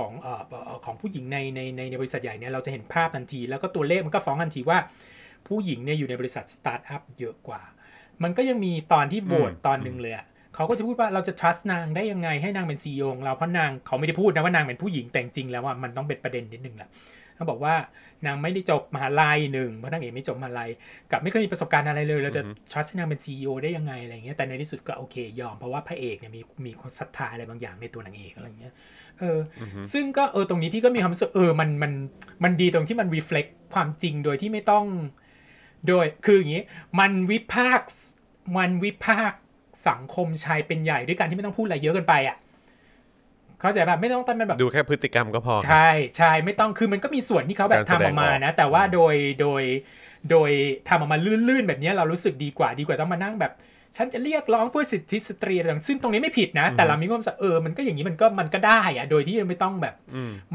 ของผู้หญิงในบริษัทใหญ่เนี่ยเราจะเห็นภาพทันทีแล้วก็ตัวเลขมันก็ฟ้องทันทีว่าผู้หญิงเนี่ยอยู่ในบริษัทสตาร์ทอัพเยอะกว่ามันก็ยังมีตอนที่โหวตตอนนึงเลยเขาก็จะพูดว่าเราจะ trust นางได้ยังไงให้นางเป็น CEO ของเราเพราะนางเขาไม่ได้พูดนะว่านางเป็นผู้หญิงแต่จริงแล้วว่ามันต้องเป็นประเด็นนิดนึงแหละเขาบอกว่านางไม่ได้จบมหาลัยหนึ่งเพราะนางเองไม่จบมหาลัยกับไม่เคยมีประสบการณ์อะไรเลยเราจะ trust นางเป็น CEO ได้ยังไงอะไรเงี้ยแต่ในที่สุดก็โอเคยอมเพราะว่าพระเอกเนี่ยมีความศรัทธาอะไรบางอย่างในตัวนางเอกอะไรเงี้ยซึ่งก็ตรงนี้พี่ก็มีความรู้สึกมันดีตรงที่มัน reflect ความจริงโดยที่ไม่ต้องโดยคืออย่างงี้มันวิพากษ์สังคมชายเป็นใหญ่ด้วยกันที่ไม่ต้องพูดอะไรเยอะเกินไปอ่ะเข้าใจแบบไม่ต้องเป็นแบบดูแค่พฤติกรรมก็พอใช่ใช่ไม่ต้องคือมันก็มีส่วนที่เขาแบบทำออกมานะแต่ว่าโดยทำออกมาลื่นๆแบบนี้เรารู้สึกดีกว่าต้องมานั่งแบบฉันจะเรียกร้องเพื่อสิทธิสตรีอะไรซึ่งตรงนี้ไม่ผิดนะแต่เรามีความรู้สึกมันก็อย่างนี้มันก็ได้อ่ะโดยที่ไม่ต้องแบบ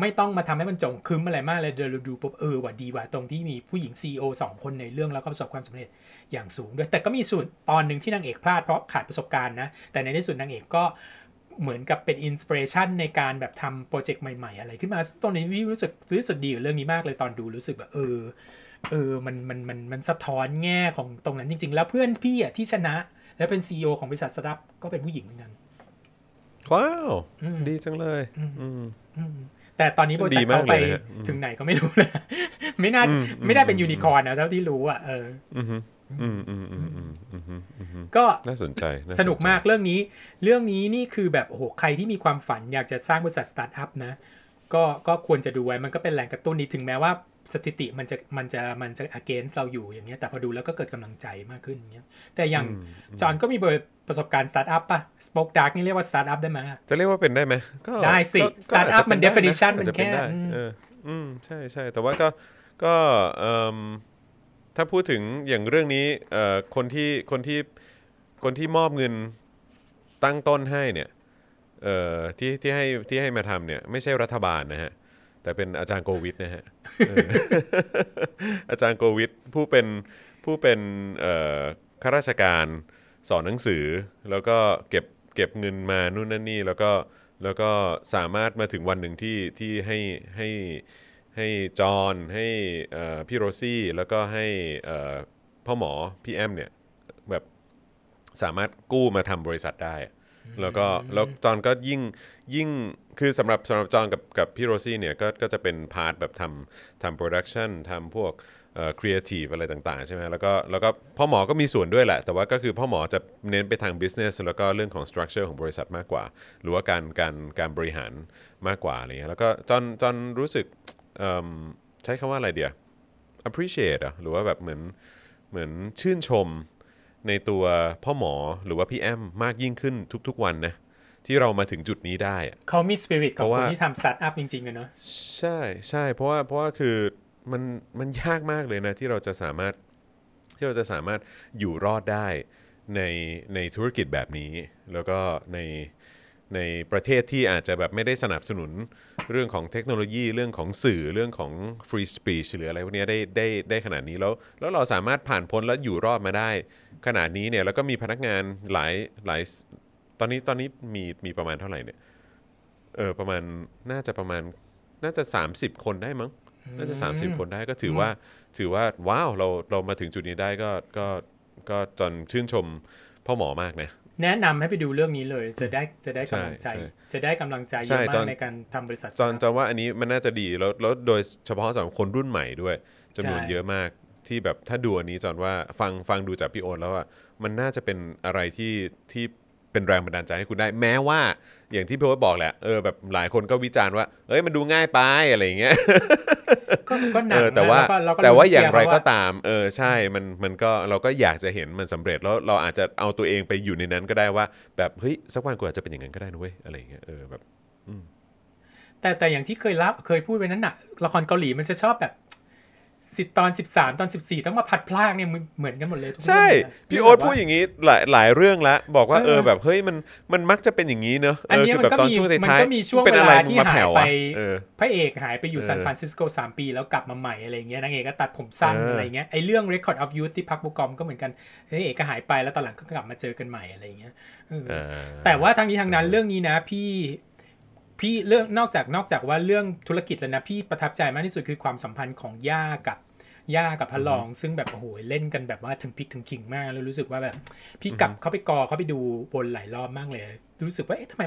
ไม่ต้องมาทำให้มันจงคึ้มอะไรมากเลยเราดูปุ๊บว่าดีว่าตรงที่มีผู้หญิง CEO 2 คนในเรื่องแล้วก็ประสบความสำเร็จอย่างสูงด้วยแต่ก็มีส่วนตอนนึงที่นางเอกพลาดเพราะขาดประสบการณ์นะแต่ในที่สุดนางเอกก็เหมือนกับเป็นอินสปิเรชันในการแบบทำโปรเจกต์ใหม่ๆอะไรขึ้นมาตรงนี้พี่รู้สึกดีกับเรื่องนี้มากเลยตอนดูรู้สึกแบบมันสะท้อนแง่ของตรงนั้นจริงๆแล้วเพื่อนพี่อ่ะที่ชนะและเป็น CEO ของบริษัทสตาร์ทอัพก็เป็นผู้หญิงเหมือนกันว้าวดีจังเลยแต่ตอนนี้บริษัทเข้าไปถึงไหนก็ไม่รู้นะไม่ได้เป็นยูนิคอร์นนะเท่าที่รู้อ่ะก็น่าสนใจสนุกมากเรื่องนี้นี่คือแบบโอ้โหใครที่มีความฝันอยากจะสร้างบริษัทสตาร์ทอัพนะก็ควรจะดูไว้มันก็เป็นแรงกระตุ้นนิดถึงแม้ว่าสถิติมันจะ against เราอยู่อย่างเงี้ยแต่พอดูแล้วก็เกิดกำลังใจมากขึ้นเงี้ยแต่อย่างจอนก็มีประสบการณ์สตาร์ทอัพป่ะ Spoke Dark นี่เรียกว่าสตาร์ทอัพได้มั้ยจะเรียกว่าเป็นได้มั้ยก็ได้สิสตาร์ทอัพมัน definition มันแค่ใช่ๆแต่ว่าก็ถ้าพูดถึงอย่างเรื่องนี้คนที่มอบเงินตั้งต้นให้เนี่ยที่ให้มาทำเนี่ยไม่ใช่รัฐบาลนะฮะ แต่เป็นอาจารย์โควิดนะฮะ อาจารย์โควิดผู้เป็นข้าราชการสอนหนังสือแล้วก็เก็บเงินมานู่นนั่นนี่แล้วก็สามารถมาถึงวันหนึ่งที่ให้จอห์นให้พี่โรซี่แล้วก็ให้พ่อหมอพี่แอมเนี่ยแบบสามารถกู้มาทำบริษัทได้แล้วจอห์นก็ยิ่งคือสำหรับจอห์นกับพี่โรซี่เนี่ยก็จะเป็นพาร์ทแบบทำโปรดักชันทำพวกครีเอทีฟอะไรต่างๆใช่ไหมแล้วก็พ่อหมอก็มีส่วนด้วยแหละแต่ว่าก็คือพ่อหมอจะเน้นไปทางบิสเนสแล้วก็เรื่องของสตรัคเจอร์ของบริษัทมากกว่าหรือว่าการบริหารมากกว่าอะไรเงี้ยแล้วก็จอห์นรู้สึกใช้คำว่าอะไรเดียว appreciate หรือว่าแบบเหมือนชื่นชมในตัวพ่อหมอหรือว่าพี่แอมมากยิ่งขึ้นทุกๆวันนะที่เรามาถึงจุดนี้ได้เขามีสปิริตของคนที่ทำสตาร์ทอัพจริงๆอะเนาะใช่ใช่เพราะว่าคือมันยากมากเลยนะที่เราจะสามารถอยู่รอดได้ในธุรกิจแบบนี้แล้วก็ในประเทศที่อาจจะแบบไม่ได้สนับสนุนเรื่องของเทคโนโลยีเรื่องของสื่อเรื่องของ free speech หรืออะไรพวกนี้ได้ขนาดนี้แล้วเราสามารถผ่านพ้นและอยู่รอดมาได้ขนาดนี้เนี่ยแล้วก็มีพนักงานหลายตอนนี้มีประมาณเท่าไหร่เนี่ยประมาณน่าจะ30คนได้มั้งน่าจะ30คนได้ก็ถือว่าว้าวเรามาถึงจุดนี้ได้ก็จนชื่นชมพ่อหมอมากนะแนะนำให้ไปดูเรื่องนี้เลยจะได้กำลังใจจะได้กำลังใจเยอะมากในการทำบริษัทจอนว่าอันนี้มันน่าจะดีแล้วโดยเฉพาะสำหรับคนรุ่นใหม่ด้วยจำนวนเยอะมากที่แบบถ้าดูอันนี้จอนว่าฟังดูจากพี่โอ๊ตแล้วอ่ะมันน่าจะเป็นอะไรที่เป็นแรงบันดาลใจให้คุณได้แม้ว่าอย่างที่พี่โอ๊ตบอกแหละแบบหลายคนก็วิจารณ์ว่าเอ้ยมันดูง่ายไปอะไรอย่างเงี้ยก็หนักแต่ว่าอย่างไรก็ตามใช่มันก็เราก็อยากจะเห็นมันสำเร็จแล้วเราอาจจะเอาตัวเองไปอยู่ในนั้นก็ได้ว่าแบบเฮ้ยสักวันกูอาจจะเป็นอย่างนั้นก็ได้นะเว้ยอะไรอย่างเงี้ยแบบแต่อย่างที่เคยพูดไว้นั้นน่ะละครเกาหลีมันจะชอบแบบ10ตอน13ตอน14ต้องมาผัดพลากเนี่ยเหมือนกันหมดเลยทุกเรื่องใช่พี่โอ๊ตพูดอย่างนี้หลายเรื่องละบอกว่าแบบเฮ้ยมันมักจะเป็นอย่างนี้เนอะอันนี้มันก็มีช่วงเวลาที่หายไปพระเอกหายไปอยู่ซานฟรานซิสโก3ปีแล้วกลับมาใหม่อะไรเงี้ยนางเอกก็ตัดผมสั้นอะไรเงี้ยไอเรื่อง Record of Youth ที่พักบุกกอมก็เหมือนกันพระเอกก็หายไปแล้วตอนหลังก็กลับมาเจอกันใหม่อะไรเงี้ยแต่ว่าทั้งนี้ทั้งนั้นเรื่องนี้นะพี่เรื่องนอกจากว่าเรื่องธุรกิจแล้วนะพี่ประทับใจมากที่สุดคือความสัมพันธ์ของย่ากับพระรองซึ่งแบบโอ้โหเล่นกันแบบว่าถึงพริกถึงขิงมากแล้วรู้สึกว่าแบบพี่กลับเข้าไปเข้าไปดูวนหลายรอบมากเลยรู้สึกว่าเอ๊ะทำไม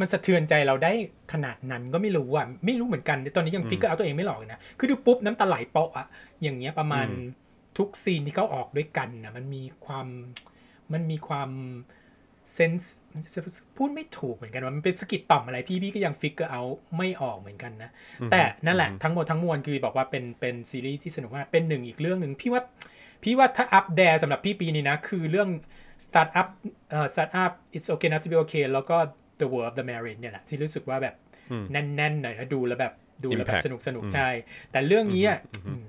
มันสะเทือนใจเราได้ขนาดนั้นก็ไม่รู้อ่ะไม่รู้เหมือนกันตอนนี้ยังฟิกเกอร์เอาตัวเองไม่หลอกนะคือดูปุ๊บน้ำตาไหลเปาะอ่ะอย่างเงี้ยประมาณทุกซีนที่เขาออกด้วยกันนะมันมีความเซนส์พูดไม่ถูกเหมือนกันว่ามันเป็นสะกิดต่อมอะไรพี่ก็ยังฟิกเกอร์เอาไม่ออกเหมือนกันนะแต่นั่นแหละทั้งหมดทั้งมวลคือบอกว่าเป็นซีรีส์ที่สนุกมากเป็นหนึ่งอีกเรื่องหนึ่งพี่ว่าถ้าอัปเดตสำหรับพี่ปีนี้นะคือเรื่อง Start Up It's Okay Not to Be Okay แล้วก็ The World of the Married เนี่ยแหละที่รู้สึกว่าแบบแน่นๆหน่อยนะดูแล้วแบบสนุกๆใช่แต่เรื่องนี้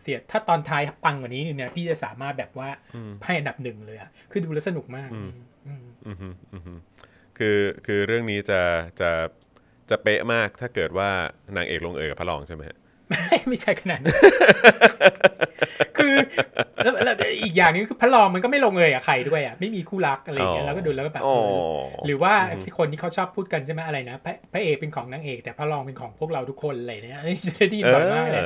เสียถ้าตอนท้ายปังกว่านี้เนี่ยพี่จะสามารถแบบว่าให้อันดับหนึ่งเลยคือดูแล้วสนุกมากคือเรื่องนี้จะเป๊ะมากถ้าเกิดว่านางเอกลงเอยกับพระรองใช่ไหมไม่ใช่ขนาดนั้นคือแล้วอีกอย่างนึงคือพระรองมันก็ไม่ลงเอยกับใครด้วยอ่ะไม่มีคู่รักอะไรอย่างเงี้ยแล้วก็ดูแล้วก็แบบหรือว่าที่คนที่เขาชอบพูดกันใช่ไหมอะไรนะพระเอกเป็นของนางเอกแต่พระรองเป็นของพวกเราทุกคนอะไรเนี่ยจะดีบ่อยมากเลย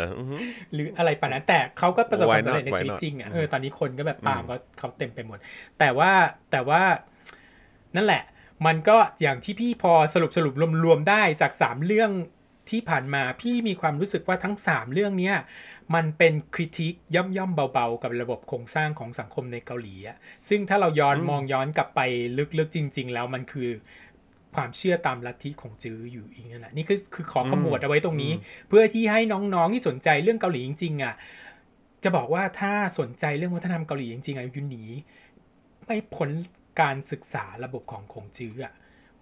หรืออะไรป่ะนั้นแต่เขาก็ประสบความสำเร็จในชีวิตจริงอ่ะตอนนี้คนก็แบบตามเขาเต็มไปหมดแต่ว่านั่นแหละมันก็อย่างที่พี่พอสรุปรวมๆได้จาก3เรื่องที่ผ่านมาพี่มีความรู้สึกว่าทั้ง3เรื่องเนี้ยมันเป็นคริติคย่อมๆเบาๆกับระบบโครงสร้างของสังคมในเกาหลีอ่ะซึ่งถ้าเรามองย้อนกลับไปลึกๆจริงๆแล้วมันคือความเชื่อตามลัทธิของจื้ออยู่อีกนั่นแหละนี่คือขอขมวดเอาไว้ตรงนี้เพื่อที่ให้น้องๆที่สนใจเรื่องเกาหลีจริงๆอ่ะจะบอกว่าถ้าสนใจเรื่องวัฒนธรรมเกาหลีจริงๆอ่ะอยู่หนีไม่พ้นการศึกษาระบบของคงจื้ออะ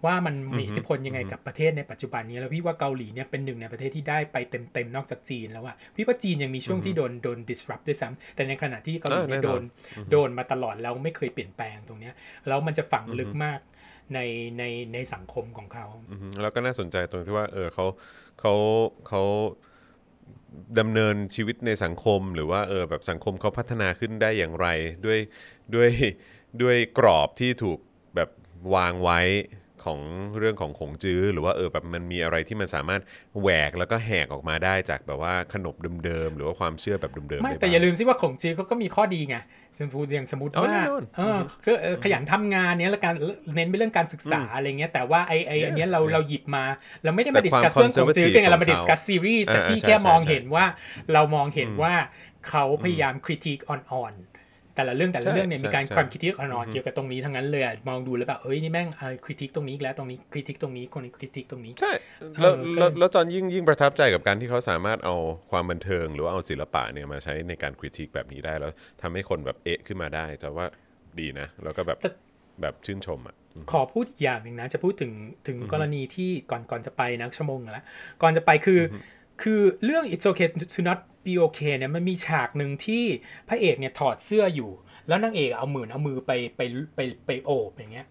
ว่ามันมีอิทธิพลยังไงกับประเทศในปัจจุบันนี้แล้วพี่ว่าเกาหลีเนี่ยเป็นหนึ่งในประเทศที่ได้ไปเต็มๆนอกจากจีนแล้วอะพี่ว่าจีนยังมีช่วงที่โดน disrupt ด้วยซ้ำแต่ในขณะที่เกาหลีเนี่ยโดนมาตลอดแล้วไม่เคยเปลี่ยนแปลงตรงเนี้ยแล้วมันจะฝังลึกมากในสังคมของเขาแล้วก็น่าสนใจตรงที่ว่าเขา ดำเนินชีวิตในสังคมหรือว่าแบบสังคมเขาพัฒนาขึ้นได้อย่างไรด้วยกรอบที่ถูกแบบวางไว้ของเรื่องของขงจื้อหรือว่าแบบมันมีอะไรที่มันสามารถแหวกแล้วก็แหกออกมาได้จากแบบว่าขนบเดิมๆหรือว่าความเชื่อแบบเดิมๆไม่แต่อย่าลืมสิว่าขงจื้อเขาก็มีข้อดีไงสมมติว่าขยันทำงานเนี้ยแล้วการเน้นไปเรื่องการศึกษาอะไรเงี้ยแต่ว่าไอ้อันเนี้ยเราหยิบมาเราไม่ได้มาดิสคัสเรื่องขงจื้อเป็นไงเรามาดิสคัสซีรีส์แต่ที่แค่มองเห็นว่าเขาพยายามคริติคอ่อนแต่ละเรื่องเนี่ยมีการคริติคอ่อนเกี่ยวกับตรงนี้ทั้งนั้นเลยมองดูแล้วแบบเอ้ยนี่แม่งคริติคตรงนี้แล้วตรงนี้คริติคตรงนี้คนนี้คริติคตรงนี้ใช่แล้วจอนยิ่งประทับใจกับการที่เขาสามารถเอาความบันเทิงหรือว่าเอาศิลปะเนี่ยมาใช้ในการคริติคแบบนี้ได้แล้วทำให้คนแบบเอะขึ้นมาได้จะว่าดีนะแล้วก็แบบชื่นชมอ่ะขอพูดอีกอย่างนึงนะจะพูดถึงกรณีที่ก่อนจะไปนะชั่วโมงละก่อนจะไปคือเรื่อง It's Okay to Not Be Okay เนี่ยมันมีฉากหนึ่งที่พระเอกเนี่ยถอดเสื้ออยู่แล้วนางเอกเอามือไปโอบอย่างเงี้ย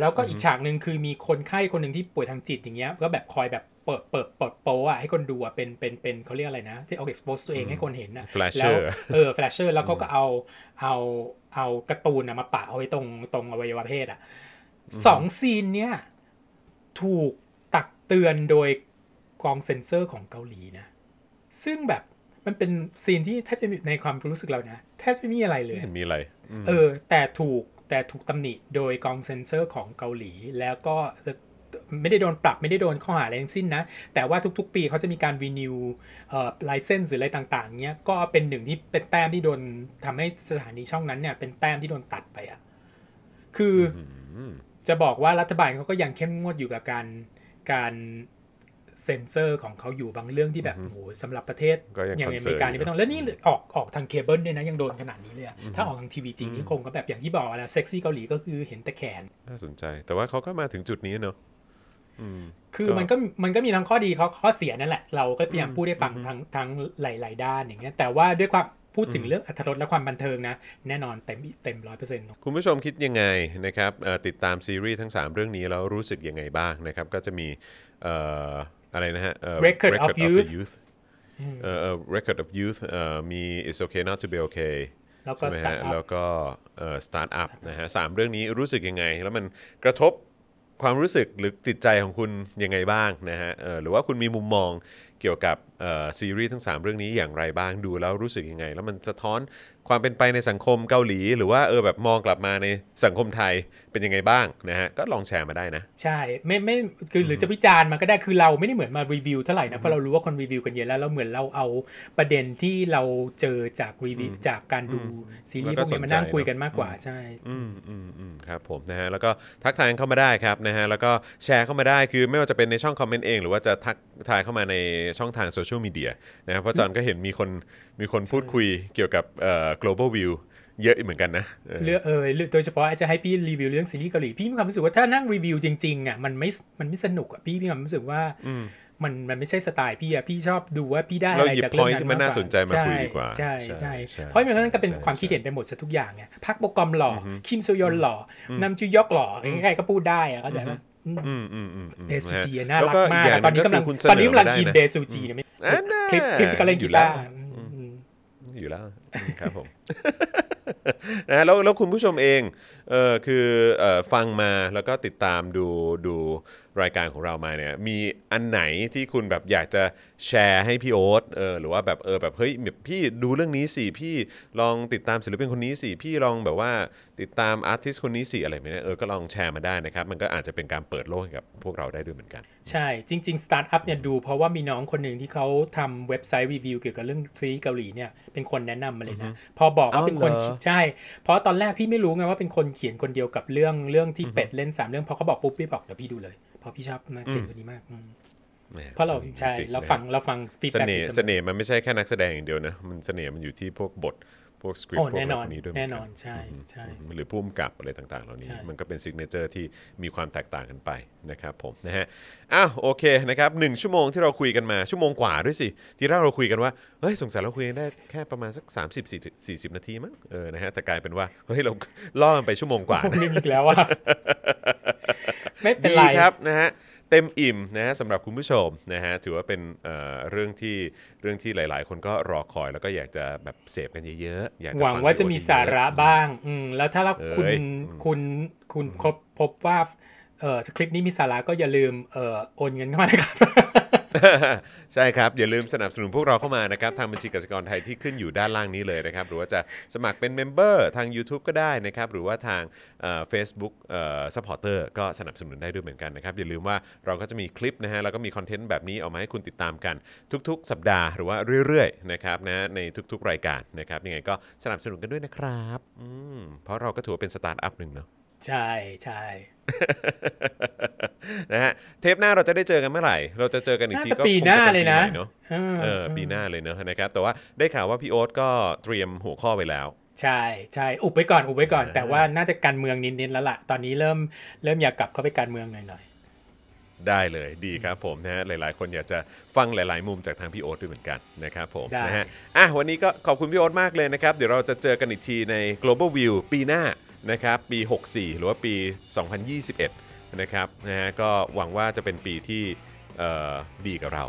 แล้วก็อีกฉากหนึ่งคือมีคนไข้คนหนึ่งที่ป่วยทางจิตอย่างเงี้ยก็แบบคอยแบบเปิดโปอ่ะให้คนดูอ่ะเป็นเขาเรียกอะไรนะที่เอา expose ตัวเองให้คนเห็นน่ะแล้วflasher แล้วก็เอาการ์ตูนมาปะเอาไว้ตรงอวัยวะเพศอ่ะสองซีนเนี่ยถูกตักเตือนโดยกองเซ็นเซอร์ของเกาหลีนะซึ่งแบบมันเป็นซีนที่แทบจะในความรู้สึกเรานะแทบไม่มีอะไรเลยมีอะไรแต่ถูกตำหนิโดยกองเซ็นเซอร์ของเกาหลีแล้วก็ไม่ได้โดนปรับไม่ได้โดนข้อหาอะไรทั้งสิ้นนะแต่ว่าทุกๆปีเขาจะมีการรีนิวไลเซนส์หรืออะไรต่างๆเงี้ยก็เป็นหนึ่งที่เป็นแต้มที่โดนทำให้สถานีช่องนั้นเนี่ยเป็นแต้มที่โดนตัดไปอ่ะคือจะบอกว่ารัฐบาลเขาก็ยังเข้มงวดอยู่กับการเซ็นเซอร์ของเขาอยู่บางเรื่องที่แบบโหสำหรับประเทศอย่างอเมริกานี่ไม่ต้องแล้วนี่ออกทางเคเบิลด้วยนะยังโดนขนาดนี้เลยถ้าออกทางทีวีจริงนี่คงก็แบบอย่างที่บอกอะไรเซ็กซี่เกาหลีก็คือเห็นแต่แขนน่าสนใจแต่ว่าเขาก็มาถึงจุดนี้เนอะคือมันก็มีทั้งข้อดีข้อเสียนั่นแหละเราก็พยายามพูดให้ฟังทั้งหลายๆด้านอย่างเงี้ยแต่ว่าด้วยความพูดถึงเรื่องอรรถรสและความบันเทิงนะแน่นอนเต็ม 100% คุณผู้ชมคิดยังไงนะครับติดตามซีรีส์ทั้ง3เรื่องนี้แล้วรู้สึกยังไงบ้างนะครับก็จะมีอะไรนะฮะ Record of Youth Record of Youth มี It's Okay Not to Be Okay แล้วก็ Start Up แล้วก็ Start Up นะฮะ3เรื่องนี้รู้สึกยังไงแล้วมันกระทบความรู้สึกหรือจิตใจของคุณยังไงบ้างนะฮะหรือว่าคุณมีมุมมองเกี่ยวกับซีรีส์ทั้ง3เรื่องนี้อย่างไรบ้างดูแล้วรู้สึกยังไงแล้วมันสะท้อนความเป็นไปในสังคมเกาหลีหรือว่าแบบมองกลับมาในสังคมไทยเป็นยังไงบ้างนะฮะก็ลองแชร์มาได้นะใช่ไม่คือหรือจะวิจารณ์มาก็ได้คือเราไม่ได้เหมือนมารีวิวเท่าไหร่นะเพราะเรารู้ว่าคนรีวิวกันเยอะแล้วเราเหมือนเราเอาประเด็นที่เราเจอจากรีวิวจากการดูซีรีส์พวกนี้มานั่งคุยกันมากกว่าใช่ครับผมนะฮะแล้วก็ทักทายเข้ามาได้ครับนะฮะแล้วก็แชร์เข้ามาได้คือไม่ว่าจะเป็นในช่องคอมเมนต์เองหรือว่าจะทักทายเข้ามาในช่องทางโซเชียลมีเดียนะเพราะจอนก็เห็นมีคนพูดคุยเกี่ยวกับglobal view เยอะเหมือนกันนะโดยเฉพาะจะให้พี่รีวิวเรื่องซีรีส์เกาหลีพี่มีความรู้สึกว่าถ้านั่งรีวิวจริงๆอ่ะมันไม่สนุกอ่ะพี่มีความรู้สึกว่ามันไม่ใช่สไตล์พี่อ่ะพี่ชอบดูว่าพี่ได้อะไรจากเรื่องนั้นเราหยิบพอยต์ที่มันน่าสนใจมาคุยดีกว่าใช่ๆเพราะมันนั้นก็เป็นความคิดเห็นไปหมดซะทุกอย่างไงพักโปรแกรมหล่อคิมซูยอนหล่อนำจูยอกหล่อใครๆก็พูดได้อ่ะเข้าใจป่ะเดซูจีน่ารักมากตอนนี้กำลังอินเดซูจีเนี่ยคลิปที่กำลังอยู่ล่ะอยู่แล้วครับผมนะแล้วคุณผู้ชมเองคือฟังมาแล้วก็ติดตามดูรายการของเรามาเนี่ยมีอันไหนที่คุณแบบอยากจะแชร์ให้พี่โอ๊ตหรือว่าแบบแบบเฮ้ยพี่ดูเรื่องนี้สิพี่ลองติดตามศิลปินคนนี้สิพี่ลองแบบว่าติดตามอาร์ติสต์คนนี้สิอะไรแบบนี้ก็ลองแชร์มาได้นะครับมันก็อาจจะเป็นการเปิดโลกให้กับพวกเราได้ด้วยเหมือนกันใช่จริงๆ Start Up เนี่ยดูเพราะว่ามีน้องคนหนึ่งที่เขาทำเว็บไซต์รีวิวเกี่ยวกับเรื่องซีรีส์เกาหลีเนี่ยเป็นคนแนะนำมาเลยนะพอบอกว่าเป็นคนใช่เพราะตอนแรกพี่ไม่รู้ไงว่าเป็นคนเขียนคนเดียวกับเรื่องที่เป็ดเล่น3เรื่องพอเขาบอกปุ๊บพี่บอกเดี๋ยวพี่ดูเลยพอพี่ชอบนักเขียนคนนี้มากเพราะเราใช่เราฟังฟีดแบ็กเสน่ห์มันไม่ใช่แค่นักแสดงอย่างเดียวนะมันเสน่ห์มันอยู่ที่พวกบทพวกสคริปต์พวกนี้ด้วยแน่นอนใช่หรือผู้กำกับอะไรต่างๆเหล่านี้มันก็เป็นซิกเนเจอร์ที่มีความแตกต่างกันไปนะครับผมนะฮะอ้าวโอเคนะครับ1ชั่วโมงที่เราคุยกันมาชั่วโมงกว่าด้วยสิที่เราคุยกันว่าเฮ้ยสงสัยเราคุยได้แค่ประมาณสัก30 40นาทีมั้งนะฮะแต่กลายเป็นว่าเฮ้ยเราล่อมันไปชั่วโมงกว่านะอีกแล้วอ่ะไม่เป็นไรครับนะฮะ เต็มอิ่มนะฮะสำหรับคุณผู้ชมนะฮะถือว่าเป็นเรื่องที่หลายๆคนก็รอคอยแล้วก็อยากจะแบบเสพกันเยอะๆหวังว่าจะมีสาระบ้างแล้วถ้าคุณพบว่าคลิปนี้มีสาระก็อย่าลืมโอนเงินเข้ามานะครับใช่ครับอย่าลืมสนับสนุนพวกเราเข้ามานะครับทางบัญชีกสิกรไทยที่ขึ้นอยู่ด้านล่างนี้เลยนะครับหรือว่าจะสมัครเป็นเมมเบอร์ทาง YouTube ก็ได้นะครับหรือว่าทางFacebook Supporter ก็สนับสนุนได้ด้วยเหมือนกันนะครับอย่าลืมว่าเราก็จะมีคลิปนะฮะแล้วก็มีคอนเทนต์แบบนี้เอามาให้คุณติดตามกันทุกๆสัปดาห์หรือว่าเรื่อยๆนะครับนะในทุกๆรายการนะครับยังไงก็สนับสนุนกันด้วยนะครับเพราะเราก็ถือว่าเป็นสตาร์ทอัพนึงเนาะใช่ๆนะฮะเทปหน้าเราจะได้เจอกันเมื่อไหร่เราจะเจอกันอีกทีก็ปีหน้าเลยนะปีหน้าเลยเนอะนะครับแต่ว่าได้ข่าวว่าพี่โอ๊ตก็เตรียมหัวข้อไว้แล้วใช่ๆอุบไว้ก่อนแต่ว่าน่าจะการเมืองนิดๆแล้วล่ะตอนนี้เริ่มอยากกลับเข้าไปการเมืองหน่อยๆได้เลยดีครับผมนะฮะหลายๆคนอยากจะฟังหลายๆมุมจากทางพี่โอ๊ตด้วยเหมือนกันนะครับผมนะฮะอ่ะวันนี้ก็ขอบคุณพี่โอ๊ตมากเลยนะครับเดี๋ยวเราจะเจอกันอีกทีใน Global View ปีหน้านะครับปี64หรือว่าปี2021นะครับนะฮะก็หวังว่าจะเป็นปีที่ดีกับเรา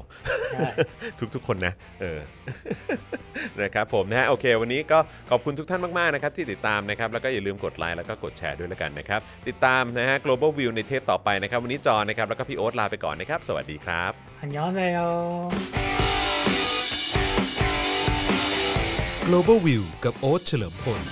ทุกๆคนนะนะครับผมนะฮะโอเควันนี้ก็ขอบคุณทุกท่านมากๆนะครับที่ติดตามนะครับแล้วก็อย่าลืมกดไลค์แล้วก็กดแชร์ด้วยแล้วกันนะครับติดตามนะฮะ Global View ในเทปต่อไปนะครับวันนี้จอนะครับแล้วก็พี่โอ๊ตลาไปก่อนนะครับสวัสดีครับอันยองเซโย Global View กับโอ๊ตเฉลิมพล